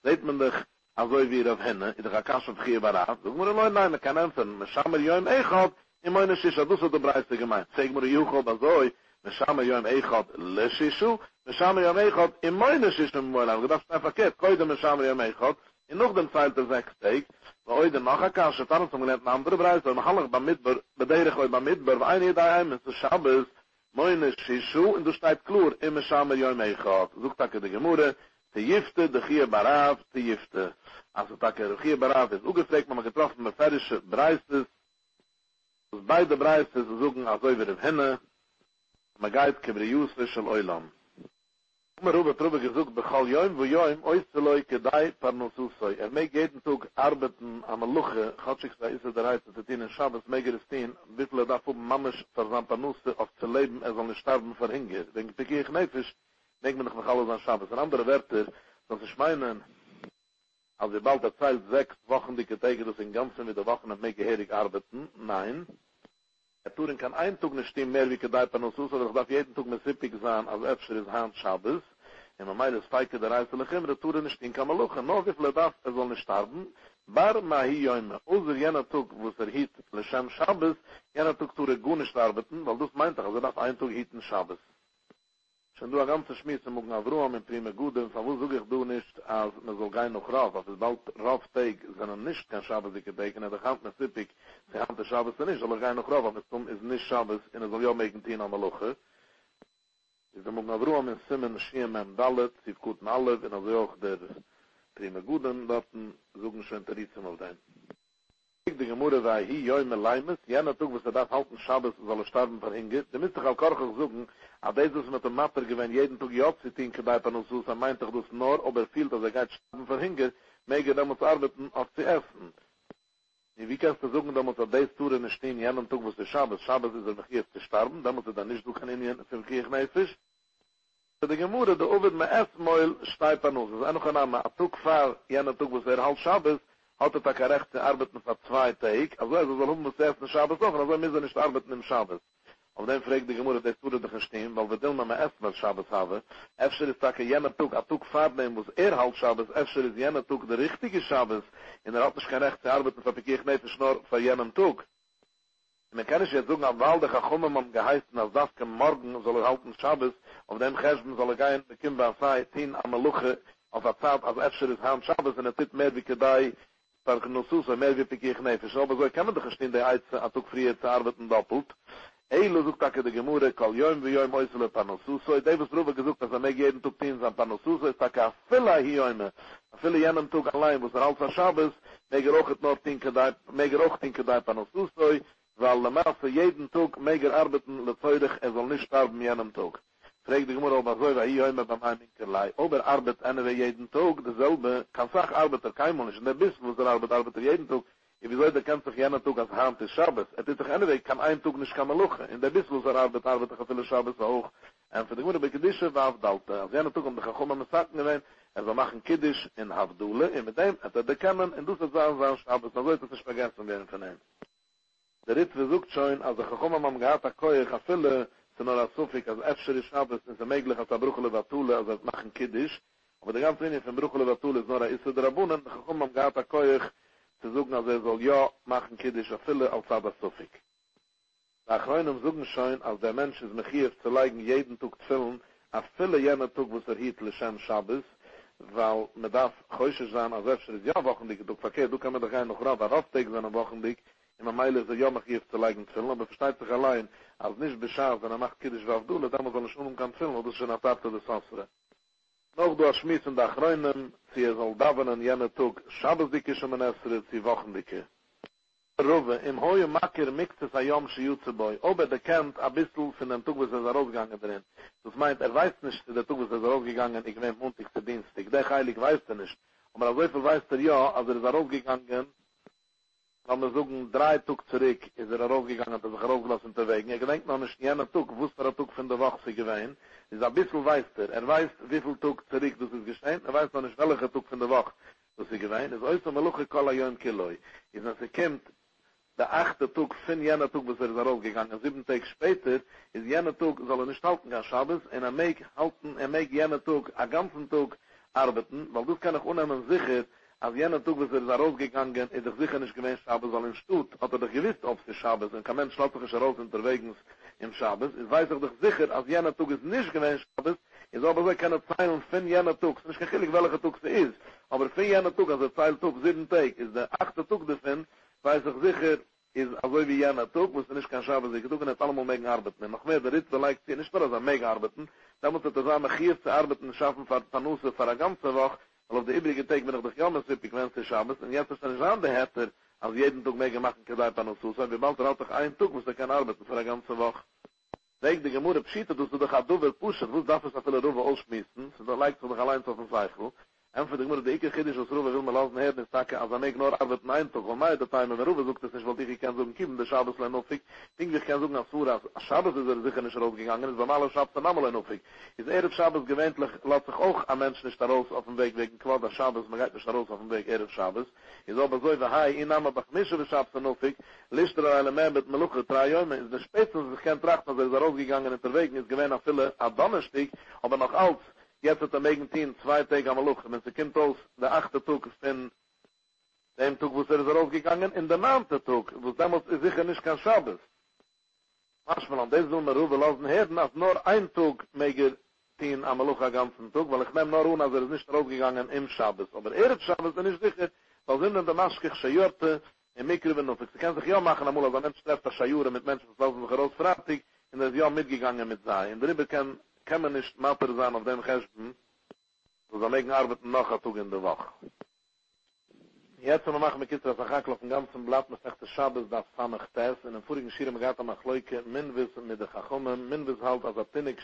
Seht man doch, also wie er auf hinne, in der Kasche auf Gier Barav. Das muss man nein, man kann empfen, mit Shammer Joim Eichad, in meine Shisha, das hat der Breise gemeint. Zeg mir, Juchel, Bazoi, Meshama Yoim Eichad, Le Shishu, Meshama Yoim Eichad, in meine Shisha, in meine Shisha, das ist ein Verkehrt, koide Meshama Yoim Eichad, in noch dem Zeit der 6 Tag, wo heute noch ein Kasche, dann haben wir gelernt, eine andere Breise, und hallig beim Midbar, bedeirig euch beim Midbar, wo eine da heim ist, der Schabbos, meine Shishu, und du steigt klur, in Meshama Yoim Eichad. Sucht hake die Gemüse, die Jifte, die Gier Barav, die Jifte. Also, die Gier Barav ist ungefragt, man hat getroffen, mit ferische Breises, beide Breise suchen, als ob wir im Hinne, man geht kebrius, wischel, Eulam. Ruben gesucht, bechall joim, wo joim, oizeloi, kedai, parnususoi. Meg jeden Tag arbeiten am Luche, Chatschiksa ist der Reiz, dass in Schabes megerestehen, ein bisschen davon mamisch, versam Parnusse, auf zu leben, soll nicht sterben, verhingen. Wenn ich begehe ich nefisch, denkt man noch alles an Schabes. Ein anderer Wärter, dass ich meinen, als wir bald erzählt, 6 Wochen, die Tage, dass in ganzen wieder Wochen und megeherig arbeiten, nein, Turin kann ein Tag nicht stehen mehr wie Kedai Parnussus, aber ich darf jeden Tag mit Sippig sein, als öfter ist Hand Schabes. Und man meint, es feike der Einzelchen, der Turin nicht stehen kann man luchen. Noch wie viel er darf, er soll nicht starben. Bar mahi joime. Außer jener Tag, wo es hiet, Lechem Schabes, jener Tag Turin gut nicht arbeiten, weil das meint er, also darf ein Tag hieten Schabes. Schon du ein ganzes Schmissen, mugen auf Ruhe, mit Prima Gude, von wo suche ich du nicht, als man soll gehen noch rauf, als es bald raufsteig, sondern nicht kein Schabes, die gedeiken, er kann nicht sippig, sie haben das Schabes nicht, aber gehen noch rauf, aber es ist nicht Schabes, und er soll ja megen Tien an der Loche. Sie mugen auf Ruhe, mit Simen, Schiemen, Dalet, sie verkuten alle, und er soll auch der Prima Gude, und suchen schon Terizum auf den. Die Gemüse war hier, Joime Leimes, jener Tug, was er darf halten, Schabes, soll er starben verhingen. Sie müssen sich auch Korchach suchen, aber das ist mit dem Mater gewinnt, jeden Tug, Jotzitin, Kedai Parnussus, er meint doch das nur, ob er fehlt, dass er geht starben verhingen, möge damals arbeiten, auf zu essen. Wie kannst du suchen, damals an dies Touren nicht stehen, jener Tug, was der Schabes, Schabes ist er hier zu starben, damals er dann nicht, du kann ihn hier, für Kirch Nefisch. Die Gemüse, der Ovid, mit Essmeul, Stei Parnussus, ein noch ein Name, ein Tug, jener Tug, was er halt Schabes, hat er kein Recht zu arbeiten für 2 Tage, also er soll um das erste Schabes noch, also er muss nicht arbeiten im Schabes. Auf dem fragt die Gemüse, das tut er doch stehen, weil wir dürfen mal erstmal Schabes haben. Efter ist takke jener Tug, ein Tug fahrt nehmen muss halt Schabes, efter ist jener Tug der richtige Schabes, und er hat nicht kein Recht zu arbeiten für Pekirchnetisch nur für jener Tug. Man kann nicht jetzt sagen, am Walde Chachumem man geheißen, als das kann morgen soll er halten Schabes, auf dem Cheshben soll er gehen, bekümbar sei, 10 Ameluche, auf der Zeit, als efter ist Hand Schabes, und er tippt mehr wie Kedai, Parnussus, mehr wie Pekirch Nefisch. Aber so kann man doch stehen, der Eize hat auch früher zu arbeiten doppelt. Eilu sucht auch die Gemüse, kall joim, wie joim, oisele Parnussus. Davis Ruber gesucht, dass meg jeden Tag tins an Parnussus, ist auch a Fila hier joime. A Fila jenem Tag allein, wo es als an Schabes, meger auch tinke dai Parnussus, weil der Masse jeden Tag meger arbeiten, lezeudig, soll nicht starben jenem Tag. Fregt die Gemüse, ob er so, weil hier joime beim Heiminkerlei. Ob er arbeitet, anyway, jeden Tag, dasselbe, kann sach arbeiter keinmal nicht. Und ein bisschen, wo er arbeitet jeden Tag. Wieso, der kennt sich jener Tag als Hand des Schabes. Es ist doch anyway, kann ein Tag nicht kann man luchen. Und ein bisschen, wo er arbeitet auf viele Schabes auch. Und für die Gemüse, bei Kiddische, war Avdalte. Als jener Tag, um die Chachoma mit Sacken gewähnt, er soll machen Kiddisch in Havdule. Und mit dem, hat er bekämmen, und du sollst sagen, sein Schabes. Na so ist es nicht vergessen, werden von ihm. Der Ritz versucht schon, als der Chachoma mit dem Gehatakoye, Chafille, sind nur als Sufik, als Efscheri Schabes, ist er möglich, als der Bruchele Batule, als er machen Kiddisch. Aber die ganze Linie von Bruchele Batule ist nur ein Isse der Rabunen, der Chachum am Gata Koyach, zu suchen, als er soll ja machen Kiddisch, als Fille, als Abba Sufik. Nach Reunum suchen schon, als der Mensch ist Mechief zu leigen, jeden Tag zu filmen, als Fille jener Tag, wo es er hielt, Lechem Schabes, weil man darf Chäusche sein, als Efscheri ist ja wochendig, du verkehrt, du kann man doch gar nicht rauf, darauf teg sein, wochendig, in der Meile ist er ja Mechief zu leigen zu filmen, aber versteht sich allein, als nicht beschaß, wenn er macht Kiddisch war auf Dule, dann muss er nicht umkommen filmen, das ist schon eine Tate des Sassere. Noch durch Schmissen der Achreinen, sie soll davenen jene Tug, Schabesdicke schon Menestere, sie Wochendicke. Ruwe, im hohe Makker mixt es ein Jom Schiutzeboi, ob er kennt ein bisschen von dem Tug, was er rausgegangen drin. Das meint, er weiß nicht, der Tug, was er rausgegangen, ich nehme Montag zu Dienstag, der Heilig weiß er nicht. Aber auf jeden weiß er ja, als er ist rausgegangen, wenn wir suchen 3 Tug zurück, ist er rausgegangen, hat er sich rausgelassen zu wegen. Ich denke noch nicht, jener Tug, wusste er Tug von der Woche gewesen. Ist ein bisschen weiß er. Er weiß, wie viel Tug zurück das ist geschehen. Er weiß noch nicht, welcher Tug von der Woche das ist gewesen. Ist äußer Meluche Kola Joim Kiloi. Ist, als er kommt, der 8. Tug von jener Tug, was er ist rausgegangen. 7 Tage später, ist jener Tug, soll er nicht halten kann, Schabes, und er mag halten, er mag jener Tug, einen ganzen Tug arbeiten, weil das kann ich unheimlich sicher, als jener Tug, was er ist rausgegangen, ist doch sicher nicht gewesen, Schabes, weil im Stut hat er doch gewusst, ob es Schabes, und kein Mensch schlägt sich heraus unterwegs im Schabes, ist weiß er doch sicher, als jener Tug ist nicht gewesen, Schabes, ist aber so keine Zeilen und von jener Tug, es ist nicht gechillig, welcher Tug sie ist, aber von jener Tug, als der Zeil Tug, 7 Tag, ist der 8. Tug davon, weiß er sicher, ist also wie jener Tug, muss er nicht kein Schabes, ich tue, und hat allemal mega arbeiten, noch mehr der Ritze leigt sie, nicht nur als er mega arbeiten, da muss er zusammen hier zu arbeiten, schaffen, für Panusse, für eine ganze Woche, weil auf der übrige Tag bin ich doch jammer sippig, wenn es der Schabes, und jetzt ist er nicht an der Hetter, als jeden Tag mehr gemacht, Kedai Parnussus, und wir bald hat doch ein Tag, muss er kann arbeiten für eine ganze Woche. Weg de gemoede pschieten, dus de gaat dover pushen, woest dat is dat veel roeven ausschmissen, so dat lijkt voor de alleins op een zeichel. En voor de gemoede, de ikke giddisch als roeven wil me laten herden stakken, als dan ik nog arbeid mijn toch, want mij dat hij me roeven zoekt, is niet wat ik kan zoeken kiepen, de Schabbeslein op ik. Ik denk, ik kan zoeken als Sura, als Schabbes is sicher niet rausgegangen, is bij alle Schabbes en allemaal op ik. Is Erev Schabbes gewendlich, laat zich ook aan mensen nicht raus auf dem Weg wegen, kwad als Schabbes, man gaat nicht raus auf dem Weg Erev Schabbes. Is aber so, wie hij, in namen bachmische wie Schabbes en op ik, lichter alle men met meluche traaiomen, is de spätestens, is geen tracht, als is rausgegangen in der Weg, is gewend aan viele Adamenstig, aber noch als, jetzt hat er wegen 2 Tage am Luch. Wenn sie kommt aus, der 8. Tag ist in dem Tag, wo sie ist rausgegangen, in der 9. Tag, wo es damals ist sicher nicht kein Schabbos. Manchmal an diesem Nummer Ruhe lassen Herden, als nur ein Tag mehr 10 am Luch den ganzen Tag, weil ich nehme nur an, als er ist nicht rausgegangen im Schabbos. Aber Erev Schabbos ist nicht sicher, weil sind in der Maschkech Schajurte im Mikrobenufik. Sie können sich ja machen, amul, als ein Mensch trefft das Schajure mit Menschen, das lassen sich rausfratig, und er ist ja mitgegangen mit sei. Und darüber kann man nicht matter sein auf dem Gespen, so dass man arbeiten noch hat auch in der Woche. Jetzt machen wir mit Kittra Sachakl auf dem ganzen Blatt, man sagt, der Schabbos darf Samachtes, in dem vorigen Schirr, man geht am Achloike, minwiss mit der Chachomem, minwiss halt, als er Tinnik,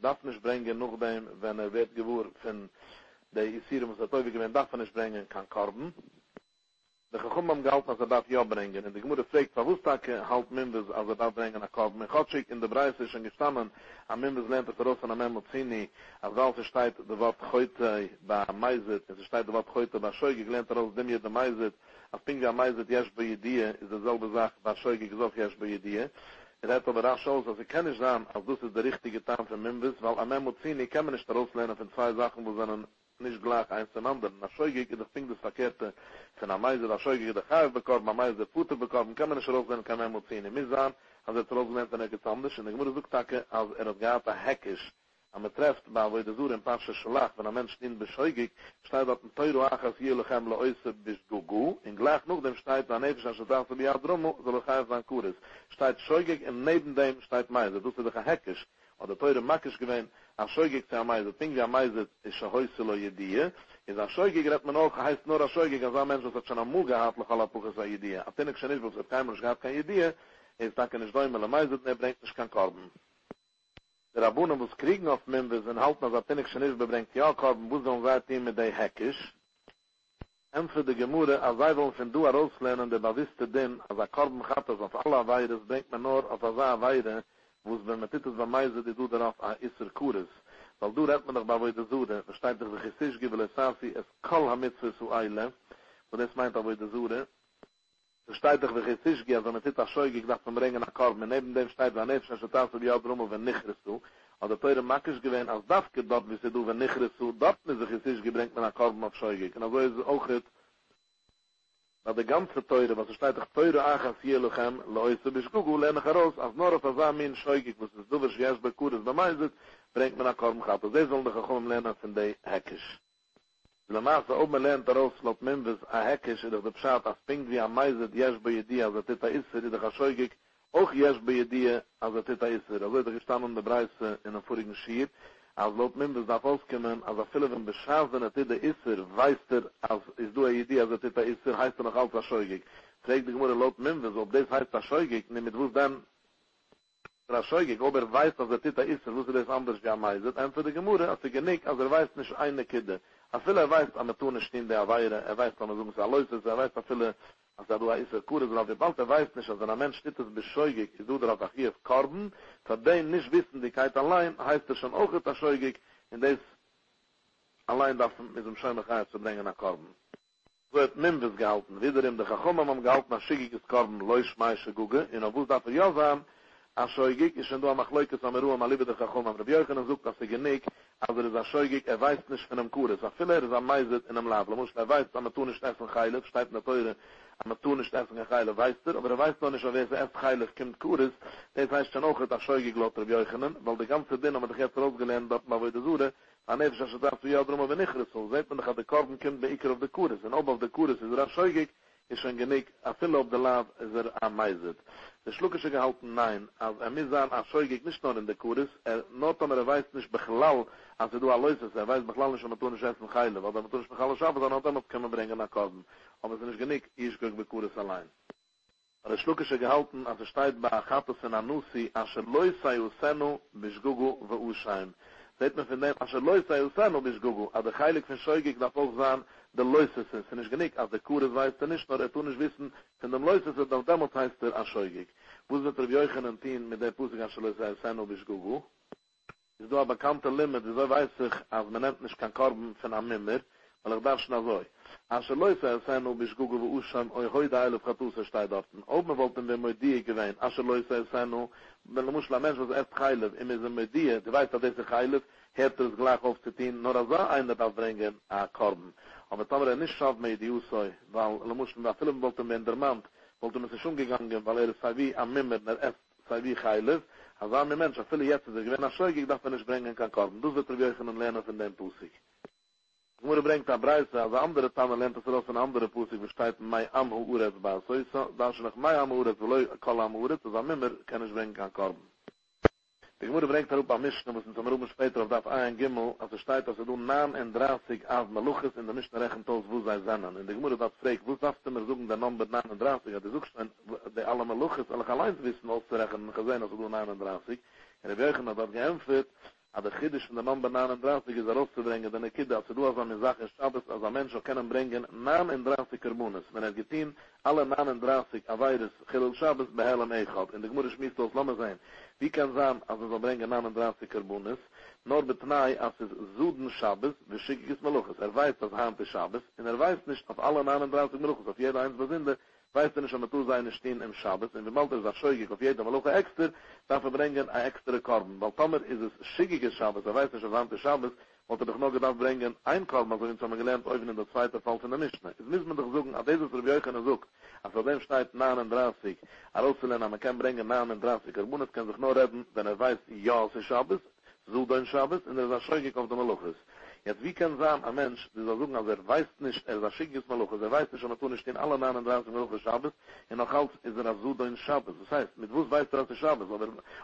darf nicht bringen, noch dem, wenn er wird gewohr, wenn der Isir, was er Teufel gewinnt, darf er nicht bringen, kann Korben. Der Chachomem galt, als er darf ja bringen, und die Gemüde fragt, Verwustake, halt Mimbus, als er darf bringen, nach Korben. In Chotschik, in der Breise ist schon gestanden, am Mimbus lehnt es raus an am Emozini, als alles steht, der Wort heute bei Meiset, es steht, der Wort heute bei Scheugig, lehnt raus, dem hier der Meiset, als Pinga Meiset, jesch bei Jedie, ist derselbe Sache, bei Scheugig, so jesch bei Jedie. Er hat aber rasch aus, als ich kann nicht sagen, als das ist der richtige Tag für Mimbus, weil am Emozini kann man nicht rauslehnen von 2 Sachen, wo seinen nicht gleich eins zum anderen. Nach Scheugig ist das Ding des Verkehrte von der Meise, nach Scheugig ist der Chaiv bekommen, am Meise Futter bekommen, kann man nicht rausnehmen, kann man Emozine missern, als er rausnehmt, dann etwas anderes. Und ich muss auch sagen, als er das Gata Heck ist, am er trefft, bei wo der Sur in Pasche Schlach, wenn ein Mensch ihn bescheuigig, steht auf dem Teuro Achas, hier lechem leäuße bis Gugu, und gleich noch dem steht, an Efisch, an Schadach, an Biadromo, so lechaiv an Kuris. Steht Scheugig, und neben dem steht Meise, das ist der Heck ist. Und der Teure Makisch gewähnt, als Scheugig zu Ameiset, Ping wie Ameiset ist ein Häuselo Jedie, ist als Scheugig, redt man auch, heißt nur als Scheugig, als ein Mensch, das hat schon am Muga hat, lech Allapuches an Jedie. Ab den ich schon nicht, weil es hat kein Mensch gehabt, kein Jedie, ist da kann ich Däumel Ameiset, ne, bringt nicht kein Korben. Der Rabunen, wo es kriegen auf Mimbis, und halten, als ab den ich schon nicht, bebringt ja Korben, wo sie uns seit ihm mit der Heckisch. Und für die Gemüde, als sei wollen von du herauslernen, der Baviste den, als ein Korben hat, als auf aller Weide, bringt man nur auf einer Weide, wo es wenn man titelt bei Meise, die du darauf an Isser Kuris. Weil du redt man doch bei wo der Sure, versteht dich, sich ist sich, weil es Sassi, es kall hamitzwe zu Eile, und es meint auch bei der Sure, versteht dich, sich ist sich, also man titelt auch Scheugig, dachte man bringen nach Korb, und neben dem steht, wenn nicht, wenn das ja drum, wenn nicht ist du, aber der Teure Makisch gewähnt, als das geht dort, wie sie du, wenn nicht ist du, dort man sich ist sich, bringt man nach Korb auf Scheugig. Und also ist auch jetzt, weil der ganze Teure, was steht doch Teure Achas hier lochem, leäuße bis Gugu, lehne ich heraus, als nur auf Asamin Scheugig, was es so wie es bei Kuris bemeiset, bringt man nach Kormchat. Also sie sollen doch auch lehnen von der Heckisch. Wenn man so oben lehnt heraus, laut Mimbus, a Heckisch, ist auf der Pschat, als Pink wie am Meiset, jesch bei Jedie, als Tita Isser, die doch Scheugig, auch jesch bei Jedie, als Tita Isser. Also ich stand um die Breise in einem vorigen Schied, als laut Mimbus darf auskommen, als viele von Beschaßen, als Tita Isser, weiß als ist du eine Idee, als Tita Isser, heißt noch als Scheugig. Fragt die Gemüse laut Mimbus, ob das heißt als Scheugig, nämlich wo es dann als Scheugig, ob er weiß, als Tita Isser, wo es das anders wie am Meiset, und für die Gemüse, als er genickt, als er weiß nicht eine Kette. Als viele weiß, am Tun ist in der Weire, er weiß, am Tun ist ein Läuses, er weiß, als viele, als du ein Isser Kuris, und auf jeden Fall, er weiß nicht, als ein Mensch steht es bescheuigig, ist du darauf hier auf Korben, von dem nicht Wissendigkeit allein, heißt es schon auch etwas scheugig, in des allein darf man mit dem Scheinigkeit zu bringen nach Korben. So hat Mimbus gehalten, wieder in der Chachomam am gehalten, nach schickiges Korben, leuschmeische Gugge, in der Wust darf ja sein, als scheugig ist, wenn du am Achleukes am Ruhe, am Liebe der Chachomam, Rabbi Yochanan sucht, dass sie genickt, also er ist scheugig, er weiß nicht von einem Kuris, weil viele ist am Meiset in einem Label, er weiß, am Tun ist essen Chaylev, steht in der Teure, am Tun ist essen Chaylev, weiß er, aber er weiß noch nicht, ob er erst Chaylev kommt Kuris, das heißt schon auch, dass scheugig laut Rabbi Yochanan, weil die ganze Dinge, die ich jetzt rausgelernt habe, wo ich das suche, an Efisch, als ich dachte, ja, darum habe ich nicht rausgelernt, seit man, dass der Korben kommt bei Iker auf der Kuris, und ob auf der Kuris ist er scheugig, ist schon genick, a viele auf der Lav ist er am Meiset. Der Schluckische gehalten, nein, als er mir sahen, als scheugig nicht nur in der Kuris, er not aber er weiß nicht, Bechlal, als er du alloises, er weiß Bechlal nicht, wenn man tun ist erst mit Heile, weil wenn man tun ist mit Heile Schabbat, dann hat er noch können bringen nach Korben. Aber es ist nicht genick, ich gehe bei Kuris allein. Er ist schluckisch gehalten, als steht bei Achatus in Anussi, Asher loi sei Usenu, Bishgugu, Veushaim. Seht man von dem, Asher loi sei Usenu, Bishgugu, aber der Heilig von Scheugig darf auch sein, der Leusesens. Und ich genick, als der Kures weiß er nicht, nur er tun nicht wissen, von dem Leusesens, dann damals heißt er Ascheugig. Wo sind wir bei euch in den Tien, mit der Pusik Asher loi sei Usenu, Bishgugu? Ist da ein bekannter Limit, so weiß ich, als man nennt nicht kein Korben von einem Mimmer, weil ich darf schnell so. Als Leute sein, ob ich Google wo Uscham, euch heute heilig Gattusse steht dort. Ob man wollte mir mit dir gewähnen. Als Leute sein, wenn man muss, ein Mensch, was echt heilig, immer sind mit dir, die weiß, dass er heilig, hört es gleich auf zu tun, nur als er einen aufbringen, ein Korben. Aber das haben wir nicht geschafft mit die Uscham, weil man muss, wenn Film wollte mir in der Mann, wollte man sich umgegangen, weil er sei wie ein Mimmer, er sei wie heilig, als arme Menschen, viele jetzt sind, wenn er schweig, ich darf mir nicht bringen, kein Korben. Das wird wir euch in den Lernen von dem Pusik. Gemüse bringt ein Preis, also andere Tannen lernt es raus von anderen Pusik, besteht mein Amho Uretz bei. So ist es, da ist noch mein Amho Uretz, weil ich kann Amho Uretz, also immer kann ich bringen, kein Korben. Die Gemüse bringt darauf ein Mischner, müssen zum Ruben später auf das ein Gimmel, also steht, dass du 39 auf Meluches in der Mischner rechnet aus, wo sei Sennen. In der Gemüse das fragt, wo darfst du mir suchen, der Nummer 39, die suchst die alle Meluches, alle allein wissen, auszurechnen, gesehen, dass du 39, und die Wöchen hat das geämpft, aber der Kiddisch von der Mann bei 39 ist rauszubringen, denn der Kiddisch, als du als eine Sache in Schabes, als ein Mensch auch können bringen, 39 Karbunas. Wenn er getehen, alle 39 Aveires, Chilil Schabes, bei Helm Eichhalt. In der Gmure schmiest aus Lommer sein. Wie kann sein, als er soll bringen 39 Karbunas? Nur betnei, als es Suden Schabes, wie schickig ist Meluches. Er weiß, dass Hand ist Schabes, und er weiß nicht, auf alle 39 Meluches, auf jeder eins Besinde, weiß er nicht, ob er seine stehen im Schabes, und wenn man das schäugig auf jeden Meluche extra, darf er bringen ein extra Korben. Weil Tomer ist es schickiges Schabes, er weiß nicht, ob er Schabes, wollte er doch noch gedacht bringen, ein Korben, also jetzt haben wir gelernt, öffnen der zweite Fall von der Mischne. Jetzt müssen wir doch suchen, an dieses Rebjöchen sucht, als er dem steht 39, er auszulernen, man kann bringen 39, er muss kann sich nur retten, denn er weiß, ja, es ist Schabes, so dein Schabes, und er ist schäugig auf dem Meluche. Jetzt, wie kann sein, ein Mensch, der soll sagen, also er weiß nicht, er ist ein schickiges Maluches, er weiß nicht, und er tun nicht in alle 39 Maluches Schabes, und noch als ist er so in Schabes. Das heißt, mit wuss weiß er, dass er Schabes,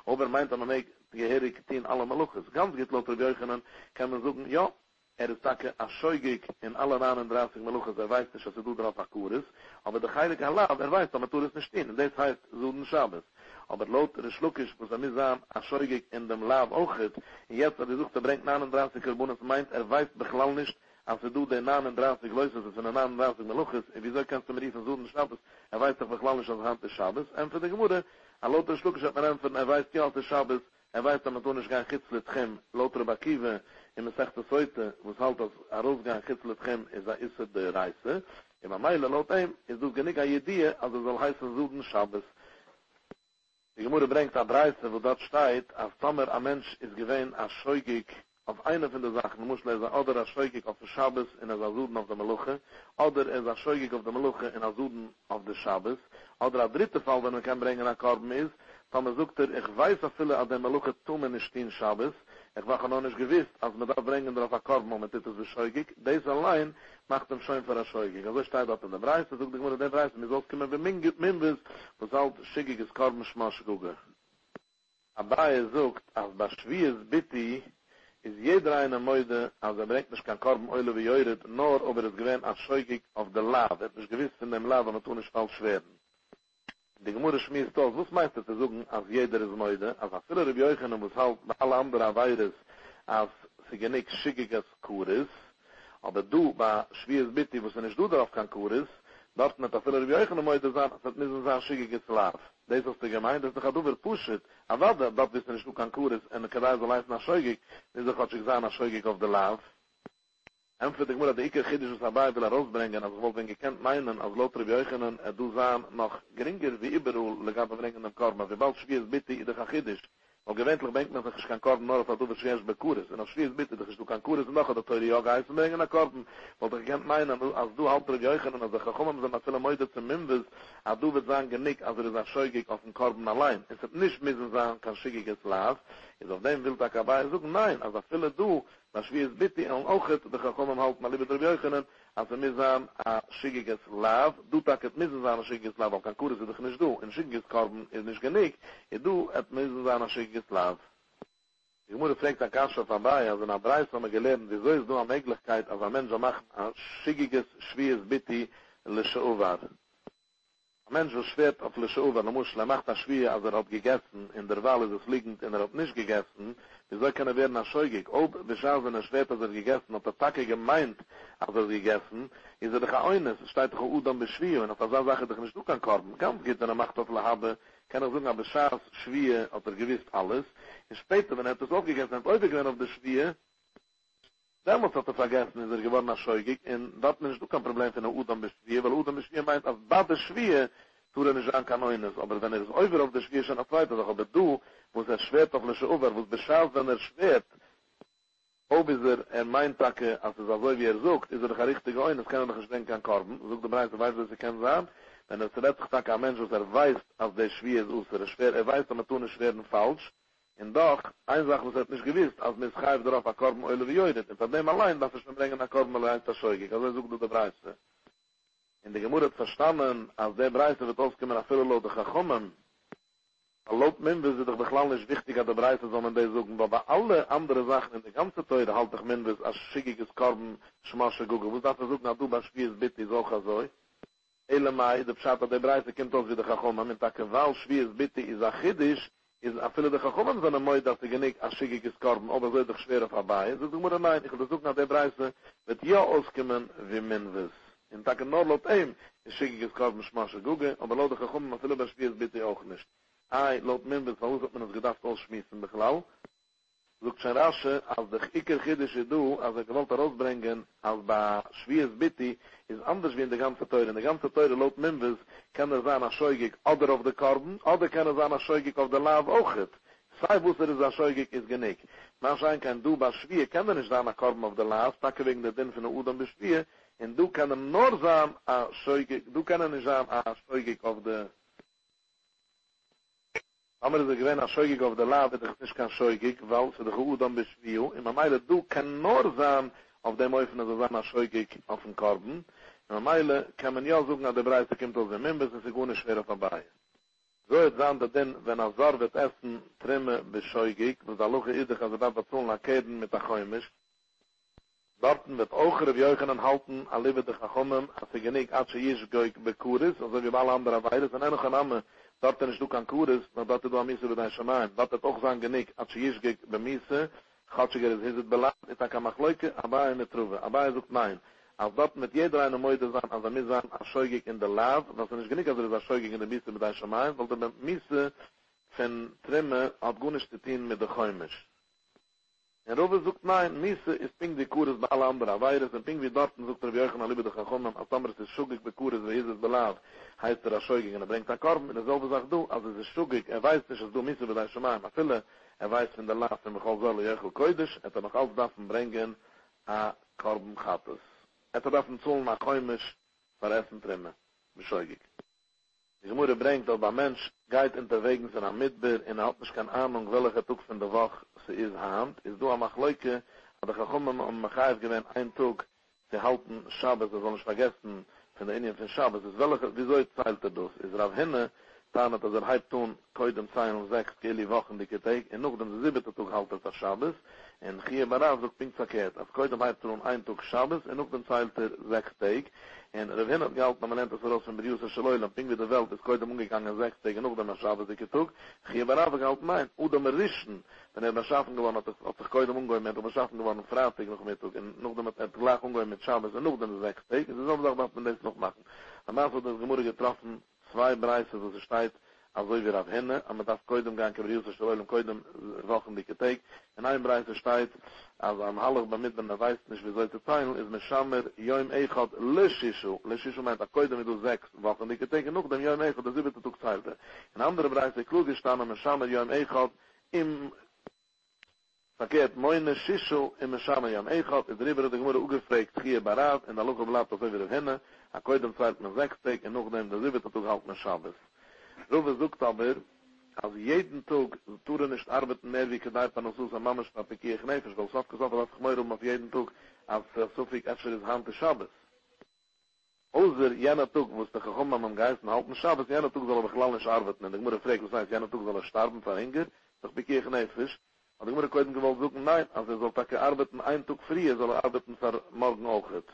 aber er meint, er mag geherig in alle Maluches. Ganz geht lauter Beuchenen, kann man sagen, ja, er ist ein schäugig in alle 39 Maluches, er weiß nicht, dass er darauf akkur ist, aber der Heilige Allah, er weiß, dass er tun es nicht hin, und das heißt, so in Schabes. Aber lauter ist schluckisch, muss er mir sagen, aschäugig in dem Laab auch ist. Und jetzt, er sucht, er bringt 39 Karbunas, meint, er weiß Bechlau nicht, als du den 39 Leusses, wenn er 39 Meluches, wieso kannst du mir riefen, so den Schabes, er weiß doch Bechlau nicht, als er hat den Schabes. Und für die Gemüde, er lauter schluckisch hat man empfen, er weiß ja, als der Schabes, er weiß, dass man tun nicht gar Chizlet Chem, lauter Bakiwe, in der Sechte Seute, wo es halt als Arosgang Chizlet Chem, ist er ist der Reise. In der Meile, lauter ihm, ist du genick an Jedie, also soll heißen, so den Schabes. Die Gemüse bringt ab Reise, wo dort steht, als Tomer ein Mensch ist gewähnt, als schäugig auf eine von den Sachen, muss lesen, oder als schäugig auf den Schabes in der Suden auf der Meluche, oder als schäugig auf der Meluche in der Suden auf der Schabes, oder als dritter Fall, wenn man kann bringen, nach Korben ist, Tomer sucht er, ich weiß, dass viele an der Meluche tun in den Schabes, ich war noch nicht gewiss, als man da bringen, darauf ein Korben, und das ist schäugig, das allein macht ihm schön für ein Schäugig. Also steht dort in der Preis, sucht die Gemüse den Preis, und so können wir mindestens, was halt schickiges Korbenschmasch gucken. Abai sucht, als bei Schwiees Bitti, ist jeder eine Mäude, als bringt nicht kein Korben, Eule wie Euret, nur ob es gewähnt, als Schäugig auf der Laab. Er hat nicht gewiss in dem Laab, und er tun nicht falsch werden. Die Gemüse schmiest aus, was meint er zu suchen, als jeder ist Mäude, als viele Rebjöchenen, was halt bei allen anderen Weires, als sie genick schickiges Kuris, aber du, bei Schwiees Bitti, wo es nicht du darauf kann Kuris, dort mit der Fülle Rebjöchenen möchte sein, das müssen sein schickiges Laaf. Das ist die Gemeinde, das ist doch über Pushet. Aber warte, dort wissen nicht du kann Kuris, und der Kedai soll heißen nach Schäugig, das ist doch ich sagen, nach Schäugig auf der Laaf. Einfach, ich muss die Icke Chiddisch dabei will herausbringen, also wollte ich gekannt meinen, als laut Rebjöchenen, du sein noch geringer wie überall, legal bringen im Korben. Wie bald Schwiees Bitti, ich kann Chiddisch. Und gewöhnlich denkt man, dass ich kein Korben nur auf der Tube schreibst bei Kuris. Und auf Schwiees Bitte, dass ich du kein Kuris noch auf der Teure Jahr geheißen bringen nach Korben. Wollte ich gerne meinen, als du halt Rebjöchen und als ich gekommen bin, als viele Mäute zum Mimbus, als du wird sagen, genick, als er ist ein Schäugig auf den Korben allein. Es hat nicht müssen sein, kein schickiges Laaf. Ist auf dem will ich aber suchen, nein, als viele du, nach Schwiees Bitte und auch jetzt, dass ich gekommen halt mal lieber Rebjöchen, als er mir sagen, ein schickiges Laaf, du takket müssen sein, ein schickiges Laaf, auch kein Kuris ist doch nicht du. Ein schickiges Korben ist nicht genick, du hat müssen sein, ein schickiges Geslav. Ich muss direkt an Kascha vorbei, also nach Breis haben wir gelernt, wieso ist nur eine Möglichkeit, als ein Mensch macht ein schickiges, schwiees Bitti, le Sheuvar. Ein Menschen schwert auf Le Schuwe, an der Muschel, macht das Schwier, als hat gegessen, in der Wahl ist es liegend, und hat nicht gegessen, wieso kann werden scheuig? Ob wir schauen, wenn schwert, als gegessen, ob der Tacke gemeint, als gegessen, ist doch ein Eines, steht doch Udam beschwier, und auf der Sache doch nicht du kann korben, ganz geht, wenn macht auf Le Habe, kann sagen, aber Schaas, Schwier, hat gewiss alles, und später, wenn es aufgegessen hat, heute gewinnt auf der Schwier, damals hat vergessen, ist geworden als scheuig, und das ist doch kein Problem für eine Udam beschwier, weil Udam beschwier meint, als das beschwier, tut nicht an kein Neues, aber wenn es öfter auf der Schwier schon auf weiter, aber du, wo es schwert auf Le Schuwe, wo es beschaßt, wenn schwert, ob ist meint, als es so wie sucht, ist doch ein richtiger Eines, kann nicht denken an Korben, sucht der Breite, weiß, was kann sagen, wenn es letztlich sagt, ein Mensch, was weiß, als der Schwier ist, weiß, dass man tun ist schweren falsch, und doch, eine Sache, was nicht gewiss, als man schreibt darauf, an Korben, oder wie heute, und von dem allein, dass es mir bringen, an Korben, oder ein Tascheugig, also sucht du der Breite. In der Gemüse hat verstanden, als der Breite wird ausgekommen, an viele Leute gekommen, erlaubt Minwes ist doch beglanlich wichtig, an der Breite soll man das suchen, aber alle andere Sachen in der ganzen Teure halte ich Minwes als schickiges Korben, schmasche Google. Wo darfst du suchen, an du, was schwierig bitte, ist auch so. Elamai, der Pschat, an der Breite kommt aus wie der Chachoma, mit der Gewalt schwierig bitte, ist achidisch, ist an viele der Chachoma, wenn man meint, dass sie nicht als schickiges Korben, aber so ist doch schwer auf Abai. So, du musst nein, ich will suchen, an der Breite wird ja auskommen wie Minwes. In der Teure laut ihm, ist schickiges Korben, schmasche Google, aber laut der Chachoma, an viele der schwierig bitte auch nicht. Ai, laut Minwes, warum hat man uns gedacht, ausschmissen, beglau? Sogt schon rasche, als der Iker Chiddische du, als er gewollt herausbringen, als bei Schwiees Bitti, ist anders wie in der ganzen Teure. In der ganzen Teure, laut Minwes, kann sein ascheugig oder auf der Korben, oder kann sein ascheugig auf der Lav auch hat. Sei wusser ist ascheugig, ist genick. Man scheint kein du, bei Schwiees, kann nicht sein an Korben auf der Lav, takke wegen der Dinn von der Udam beschwier, und du kann nur sein ascheugig, du kann nicht sein ascheugig auf der aber es gewinnt an Scheugig auf der Lave, das ist nicht kein Scheugig, weil es der Udam beschwier. In der Meile, du kann nur sein, auf dem Öffnen, so sein an Scheugig auf dem Korben. In der Meile kann man ja suchen, an der Breite kommt aus dem Mimbus, und es ist ohne schwerer vorbei. So jetzt sagen wir denn, wenn er Sor wird essen, trimme bescheuigig, was er luche ist, also da bezogen Akeden mit der Chäumisch. Dort wird auch Revjöchenen halten, an Liebe der Chachomem, als er genick, als er ist, bekuris, also wie alle anderen Weile, sind noch ein Amme, dort ist du kein Kuris, aber dort du am Miese bei deinem Schamaim. Dort hat auch sein Genick, als sie ist bei Miese, Chatschiger ist, ist es belacht, ist ein Kamachloike, aber er nicht trübe. Aber er sagt nein. Als dort mit jeder eine Mäude sein, als er mit sein, als Scheugig in der Lav, was er nicht genick, als er ist als Scheugig in der Miese bei deinem Schamaim, weil der Miese von Trimme hat gut nicht getan mit der Chäumisch. Und Rove sagt nein, Miese ist ping die Kuris bei allen anderen Weihres, und ping wie dort sagt er, wie euch an Liebe der Chachomem, als Amres ist schugig bei Kuris, wie ist es belacht. Heißt ascheugig, und bringt an Korben, und selber sagt du, also es ist schugig, weiß nicht, dass du Miese bei deinem Schamaim, aber weiß von der Last, und Michal Zolle, Jöchel Koidisch, hat noch alles davon bringen, an Korben Chattis. Hat davon Zoll nach Heimisch, verressen Trimme, bescheugig. Die Gemüse bringt, ob ein Mensch geht unterwegs in einem Mitbir, und hat nicht keine Ahnung, welche Tug von der Woche sie ist hand, ist du am Achleuke, aber ich komme um Machaev gewähnt, ein Tug, sie halten Schabes, das soll nicht vergessen, von der Indien von Schabes, ist welche, wieso ich zeilte das? Ist Rav Hinne, dann hat er Halbton, koidem 2 und 6, keli Wochen, die Keteik, und noch dem 7. Tug haltet das Schabes, und hier bei Rav, so pinkt verkehrt, auf koidem Halbton, ein Tug Schabes, und noch dem zeilte 6 Tag, und Rav Hinne hat gehalten, man nennt das raus von Beriusa Schleul, und pink wie der Welt, ist koidem umgegangen, 6 Tag, und noch dem Schabes, die Keteik, hier bei Rav gehalten, nein, Udam Rischen, wenn beschaffen geworden hat, hat sich koidem umgegangen, hat beschaffen geworden, Freitag noch mit, und noch dem gleich umgegangen mit Schabes, und noch dem 6 Tag, und so sagt, was man das noch machen. Am Anfang hat das Gemüse getroffen, 2 Preise, wo sie steht, also wie Rav Hinne, aber man darf koidem gehen, Kebrius, Schleulem, koidem, Wochen, die Keteik, in einem Preise steht, also am Hallig, bei Midden, er weiß nicht, wie sollte teilen, ist mit Schamer, Joim Eichot, Lishishu, Lishishu meint, a koidem, wie du 6 Wochen, die Keteik, noch dem Joim Eichot, der 7. Tug zeilte. In anderen Preise, klug gestanden, mit Schamer, Joim Eichot, im verkehrt, Moine, Shishu, im Schamer, Joim Eichot, ist drüber, der Gemüse, ugefragt, hier, Barat, in der Luche, bleibt, also wie Rav Hinne, a koidem zweit mit 6 Tag, und noch dem der 7. Tag halt mit Schabes. Rove sucht aber, also jeden Tag, so tue nicht arbeiten mehr, wie gedeiht man aus Susa, Mamesh, Papikir, Gnefisch, weil es oft gesagt hat, dass ich mehr auf jeden Tag, als so viel Efscher ist Hand des Schabes. Außer jener Tag, wo es der Chachomma am Geist und halt mit Schabes, jener Tag soll er beglann nicht arbeiten, und ich muss fragen, was heißt, jener Tag soll er starben, verhingert, doch Papikir, Gnefisch, und ich muss koidem gewollt suchen, nein, also er soll Tag arbeiten, ein Tag frei, soll er arbeiten, morgen auch hat.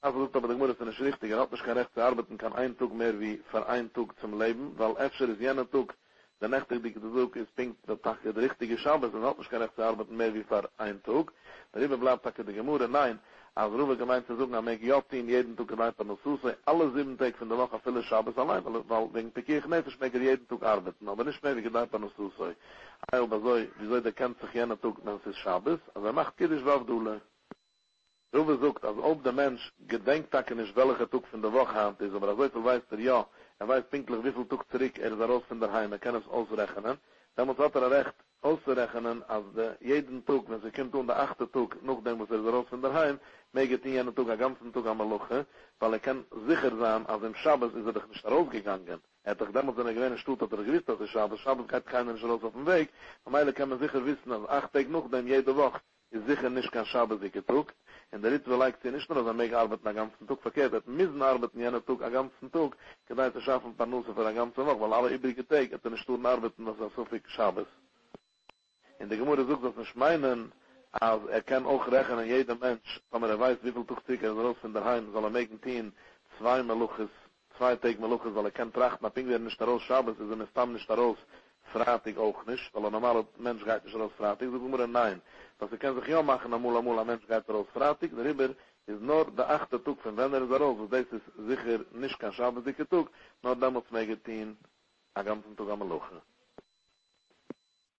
Aber der Gemüse ist nicht richtig. Er hat nicht kein Recht zu arbeiten, kann ein Tag mehr wie für ein Tag zum Leben, weil Efscher ist jener Tag, der nächtige Dicke zu suchen, ist pinkt der Tag der richtige Schabbos, und hat nicht kein Recht zu arbeiten mehr wie für ein Tag. Darüber bleibt der Gemüse, nein, als Ruhe gemeint zu suchen, am Egiotin, jeden Tag gemeint an der Susse, alle 7 Tage von der Woche viele Schabbos allein, weil wegen der Kirche nicht mehr jeden Tag arbeiten, aber nicht mehr wie gemeint an der Susse. Aber so, wieso der kennt sich jener Tag, wenn es ist Schabbos, also er macht Kiddisch Wafdule. Ruwe sucht, als ob der Mensch gedenkt, dass er nicht welcher Tug von der Woche hat ist, aber so viel weiß er ja, er weiß pinklich, wie viel Tug zurück er ist raus von der Heim, er kann es ausrechnen. Damals hat er recht, auszurechnen, als jeden Tug, wenn sie kommt unter 8. Tug, noch dem, was er ist raus von der Heim, möge 10 Jahre Tug, einen ganzen Tug am Loche, weil er kann sicher sein, als im Schabbos ist er doch nicht rausgegangen. Er hat doch damals eine gewähne Stut, hat er gewiss, dass er Schabbos, Schabbos geht keiner nicht raus auf dem Weg, aber er kann man sicher wissen, als 8 Tag noch dem, jede Woche, ist sicher nicht kein Schabbos getug. In der Ritwe leikt sie nicht nur, dass er mehr arbeiten den ganzen Tag verkehrt hat. Müssen arbeiten jeden Tag den ganzen Tag, gedeiht er schaffen ein paar Nusser für den ganzen Tag, weil alle übrige Tage hat er nicht tun arbeiten, dass er so viel Schabbos. In der Gemüse sucht das nicht meinen, als er kann auch rechnen, jeder Mensch, aber er weiß, wie viel Tag zurück er raus von der Heim, soll er mögen tun, 2 Meluches, 2 Tage Meluches, weil er kann trachten, ab irgendwie nicht raus Schabbos, ist er nicht nicht raus. Fratig auch nicht, weil ein normaler Mensch geht nicht raus Fratig, so muss er nein. Was er kann sich ja machen, amul, ein Mensch geht raus Fratig, darüber ist nur der 8. Tug von wenn er ist raus, und das ist sicher nicht kein Schabbos, dicke Tug, nur damals mehr getehen, ein ganzen Tug am Loche.